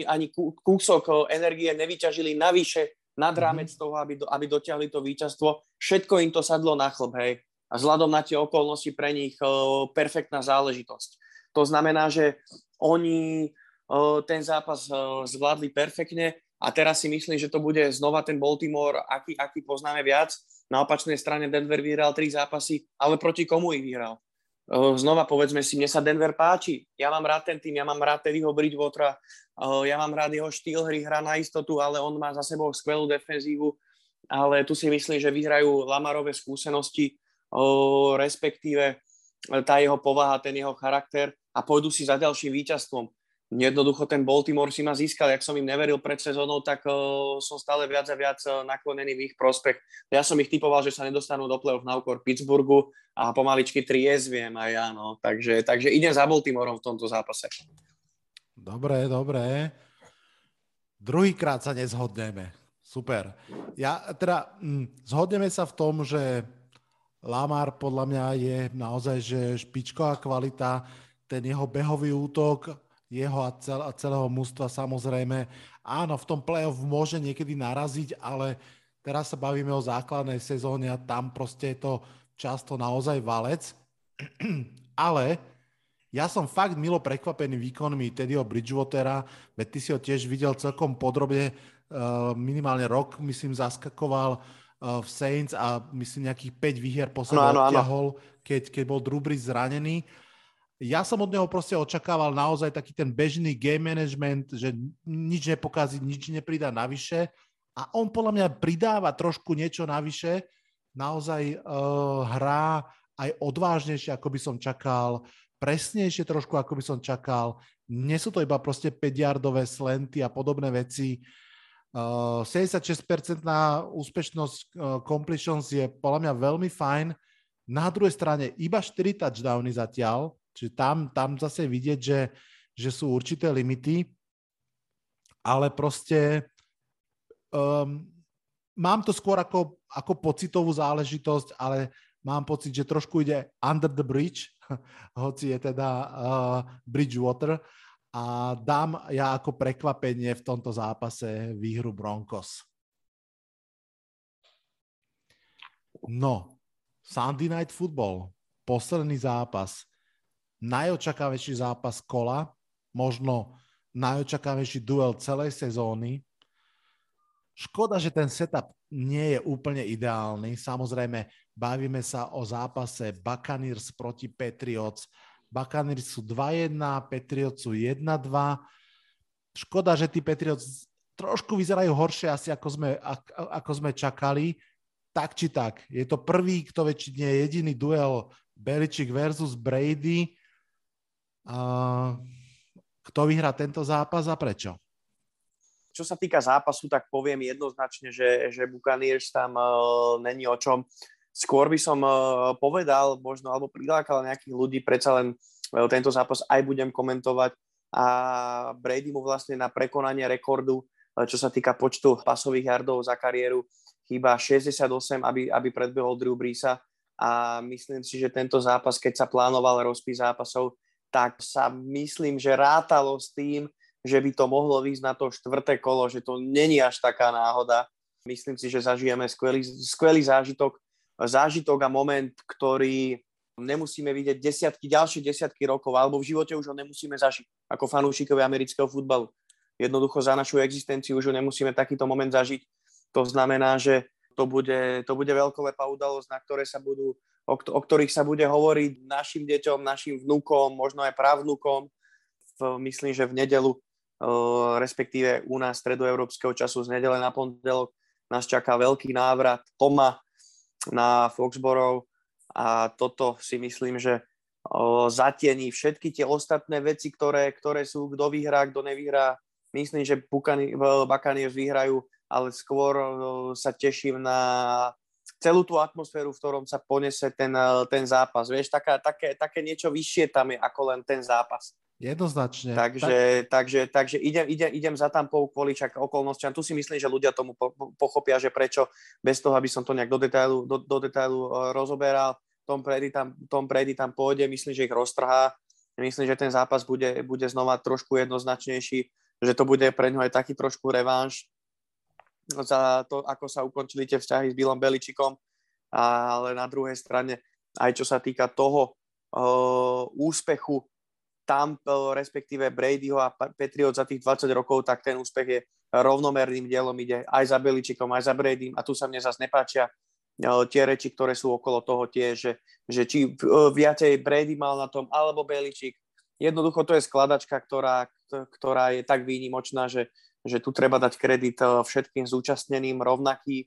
ani kúsok energie nevyťažili navyše nad rámec toho, aby dotiahli to víťazstvo. Všetko im to sadlo na chlb, hej. A vzhľadom na tie okolnosti pre nich perfektná záležitosť. To znamená, že oni ten zápas zvládli perfektne a teraz si myslím, že to bude znova ten Baltimore, aký poznáme viac. Na opačnej strane Denver vyhral 3 zápasy, ale proti komu ich vyhral? Znova povedzme si, mne sa Denver páči. Ja mám rád ten tým, ja mám rád Teddyho Bridgewatera, ja mám rád jeho štýl hry, hra na istotu, ale on má za sebou skvelú defenzívu, ale tu si myslím, že vyhrajú Lamarove skúsenosti, respektíve tá jeho povaha, ten jeho charakter a pôjdu si za ďalším víťazstvom. Jednoducho ten Baltimore si ma získal, jak som im neveril pred sezónou, tak som stále viac a viac naklonený v ich prospech. Ja som ich typoval, že sa nedostanú do play-off na úkor Pittsburghu a pomaličky triezviem aj ja, no. Takže idem za Baltimorom v tomto zápase. Dobre. Druhýkrát sa nezhodneme. Super. Ja teda zhodneme sa v tom, že Lamar podľa mňa je naozaj že špičková kvalita, ten jeho behový útok, jeho a celého mužstva samozrejme. Áno, v tom play-off môže niekedy naraziť, ale teraz sa bavíme o základnej sezóne a tam proste je to často naozaj valec. Ale ja som fakt milo prekvapený výkonmi Teddyho Bridgewatera, veď ty si ho tiež videl celkom podrobne, minimálne rok, myslím, zaskakoval v Saints a myslím nejakých 5 výhier po sebe odtiahol, keď bol Drew Brees zranený. Ja som od neho proste očakával naozaj taký ten bežný game management, že nič nepokazí, nič nepridá navyše a on podľa mňa pridáva trošku niečo navyše, naozaj hrá aj odvážnejšie, ako by som čakal, presnejšie trošku, ako by som čakal. Nie sú to iba proste 5-yardové slenty a podobné veci. 76% úspešnosť completions je podľa mňa veľmi fajn. Na druhej strane iba 4 touchdowny zatiaľ, čiže tam zase vidieť, že sú určité limity, ale proste mám to skôr ako pocitovú záležitosť, ale mám pocit, že trošku ide under the bridge, hoci je teda Bridgewater, a dám ja ako prekvapenie v tomto zápase výhru Broncos. No, Sunday Night Football, posledný zápas, najočakávejší zápas kola, možno najočakávejší duel celej sezóny. Škoda, že ten setup nie je úplne ideálny. Samozrejme, bavíme sa o zápase Buccaneers proti Patriots. Buccaneers sú 2-1, Patriots sú 1-2. Škoda, že tí Patriots trošku vyzerajú horšie asi, ako sme čakali. Tak či tak, je to prvý, kto väčšine je jediný duel Belichick versus Brady. Kto vyhrá tento zápas a prečo? Čo sa týka zápasu, tak poviem jednoznačne, že Buccaneers tam není o čom. Skôr by som povedal, možno, alebo prilákal nejakých ľudí, predsa len tento zápas aj budem komentovať a Brady mu vlastne na prekonanie rekordu, čo sa týka počtu pasových yardov za kariéru, chýba 68, aby predbehol Drew Breesa a myslím si, že tento zápas, keď sa plánoval rozpis zápasov, tak sa myslím, že rátalo s tým, že by to mohlo ísť na to 4. kolo, že to není až taká náhoda. Myslím si, že zažijeme skvelý zážitok a moment, ktorý nemusíme vidieť ďalšie desiatky rokov, alebo v živote už ho nemusíme zažiť ako fanúšikovi amerického futbalu. Jednoducho za našu existenciu už ho nemusíme takýto moment zažiť. To znamená, že to bude veľkolepá udalosť, o ktorých sa bude hovoriť našim deťom, našim vnúkom, možno aj pravnúkom. Myslím, že v nedeľu, respektíve u nás stredoeurópskeho času z nedele na pondelok nás čaká veľký návrat Toma na Foxborough a toto si myslím, že zatiení všetky tie ostatné veci, ktoré sú, kto vyhrá, kto nevyhrá. Myslím, že Buccaneers vyhrajú, ale skôr sa teším na celú tú atmosféru, v ktorom sa ponese ten zápas. Vieš, také niečo vyššie tam je ako len ten zápas. Jednoznačne. Takže idem za tampou kvôli okolnostiam. Tu si myslím, že ľudia tomu pochopia, že prečo, bez toho, aby som to nejak do detailu rozoberal. Tom Brady tam pôjde, myslím, že ich roztrhá. Myslím, že ten zápas bude znova trošku jednoznačnejší, že to bude pre ňo aj taký trošku revanš za to, ako sa ukončili tie vzťahy s Billom Beličíkom. Ale na druhej strane, aj čo sa týka toho úspechu tam, respektíve Bradyho a Patriots za tých 20 rokov, tak ten úspech je rovnomerným dielom, ide aj za Beličíkom, aj za Bradym a tu sa mne zase nepáčia tie reči, ktoré sú okolo toho tie, že či viacej Brady mal na tom, alebo Beličík. Jednoducho to je skladačka, ktorá je tak výnimočná, že tu treba dať kredit všetkým zúčastneným rovnaký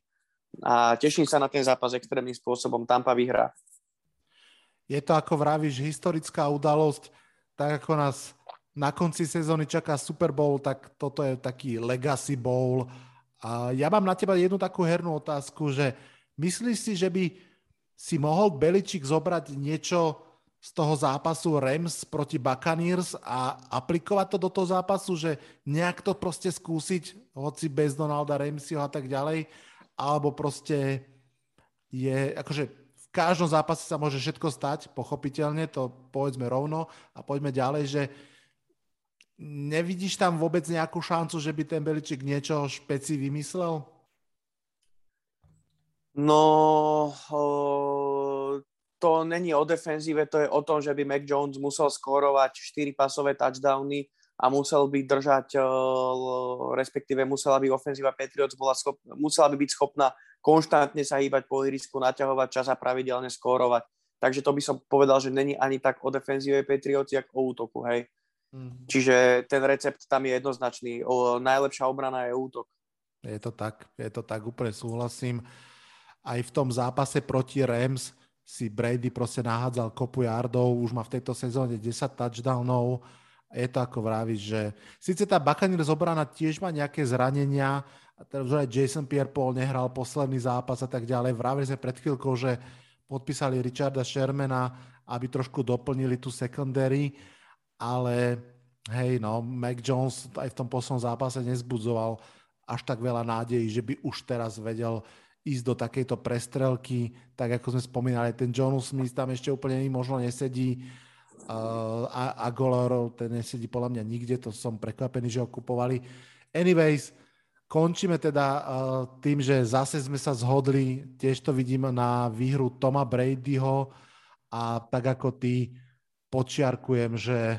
a teším sa na ten zápas extrémnym spôsobom. Tampa vyhrá. Je to, ako vravíš, historická udalosť. Tak ako nás na konci sezóny čaká Super Bowl, tak toto je taký Legacy Bowl. A ja mám na teba jednu takú hernú otázku, že myslíš si, že by si mohol Beličík zobrať niečo z toho zápasu Rams proti Buccaneers a aplikovať to do toho zápasu, že nejak to proste skúsiť, hoci bez Donalda Ramseyho a tak ďalej, alebo proste je, akože v každom zápase sa môže všetko stať, pochopiteľne, to povedzme rovno a poďme ďalej, že nevidíš tam vôbec nejakú šancu, že by ten Beličík niečo špeci vymyslel? No, to není o defenzíve, to je o tom, že by Mac Jones musel skórovať 4 pasové touchdowny a musel by držať, respektíve musela by ofenzíva Patriots musela by byť schopná konštantne sa hýbať po ihrisku, naťahovať čas a pravidelne skórovať. Takže to by som povedal, že není ani tak o defenzíve Patriots, jak o útoku, hej. Mm. Čiže ten recept tam je jednoznačný. Najlepšia obrana je útok. Je to tak, úplne súhlasím. Aj v tom zápase proti Rams si Brady proste nahádzal kopu yardov, už má v tejto sezóne 10 touchdownov. Je to, ako vravíš, že síce tá Buccaneers obrana tiež má nejaké zranenia, teda Jason Pierre-Paul nehral posledný zápas a tak ďalej. Vravili sme pred chvíľkou, že podpísali Richarda Shermana, aby trošku doplnili tú secondary, ale hej, no, Mac Jones aj v tom poslednom zápase nezbudzoval až tak veľa nádejí, že by už teraz vedel ísť do takejto prestrelky, tak ako sme spomínali, ten Jonnu Smith tam ešte úplne možno nesedí, a Golorov, ten nesedí podľa mňa nikde, to som prekvapený, že ho kupovali. Anyways, končíme teda tým, že zase sme sa zhodli, tiež to vidím na výhru Toma Bradyho a tak ako ty podčiarkujem, že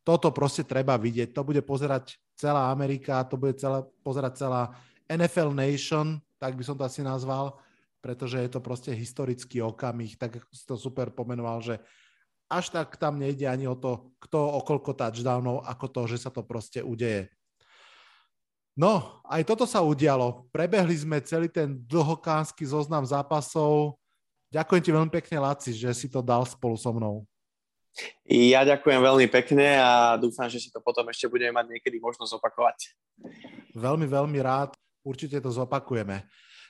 toto proste treba vidieť. To bude pozerať celá Amerika, to bude pozerať celá NFL Nation, tak by som to asi nazval, pretože je to proste historický okamih, tak to super pomenoval, že až tak tam nejde ani o to, kto o koľko touchdownov, ako to, že sa to proste udeje. No, aj toto sa udialo. Prebehli sme celý ten dlhokánsky zoznam zápasov. Ďakujem ti veľmi pekne, Laci, že si to dal spolu so mnou. Ja ďakujem veľmi pekne a dúfam, že si to potom ešte budeme mať niekedy možnosť opakovať. Veľmi, veľmi rád. Určite to zopakujeme.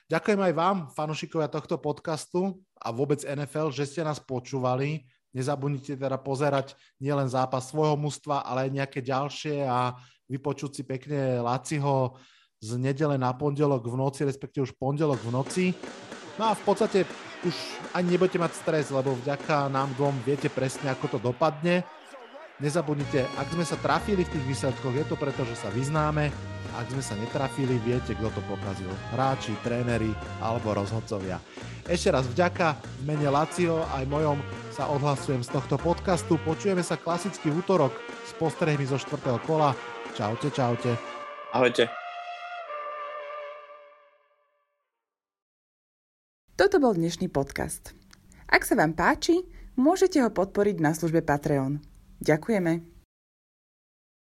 Ďakujem aj vám, fanúšikovia tohto podcastu a vôbec NFL, že ste nás počúvali. Nezabudnite teda pozerať nielen zápas svojho mužstva, ale aj nejaké ďalšie a vypočuť si pekne Laciho z nedele na pondelok v noci, respektíve už pondelok v noci. No a v podstate už ani nebudete mať stres, lebo vďaka nám dvom viete presne, ako to dopadne. Nezabudnite, ak sme sa trafili v tých výsledkoch, je to preto, že sa vyznáme. Ak sme sa netrafili, viete, kto to pokazil. Hráči, tréneri alebo rozhodcovia. Ešte raz vďaka, v mene Laciho aj mojom sa odhlasujem z tohto podcastu. Počujeme sa klasicky v utorok s postrehmi zo 4. kola. Čaute, čaute. Ahojte. Toto bol dnešný podcast. Ak sa vám páči, môžete ho podporiť na službe Patreon. Ďakujeme.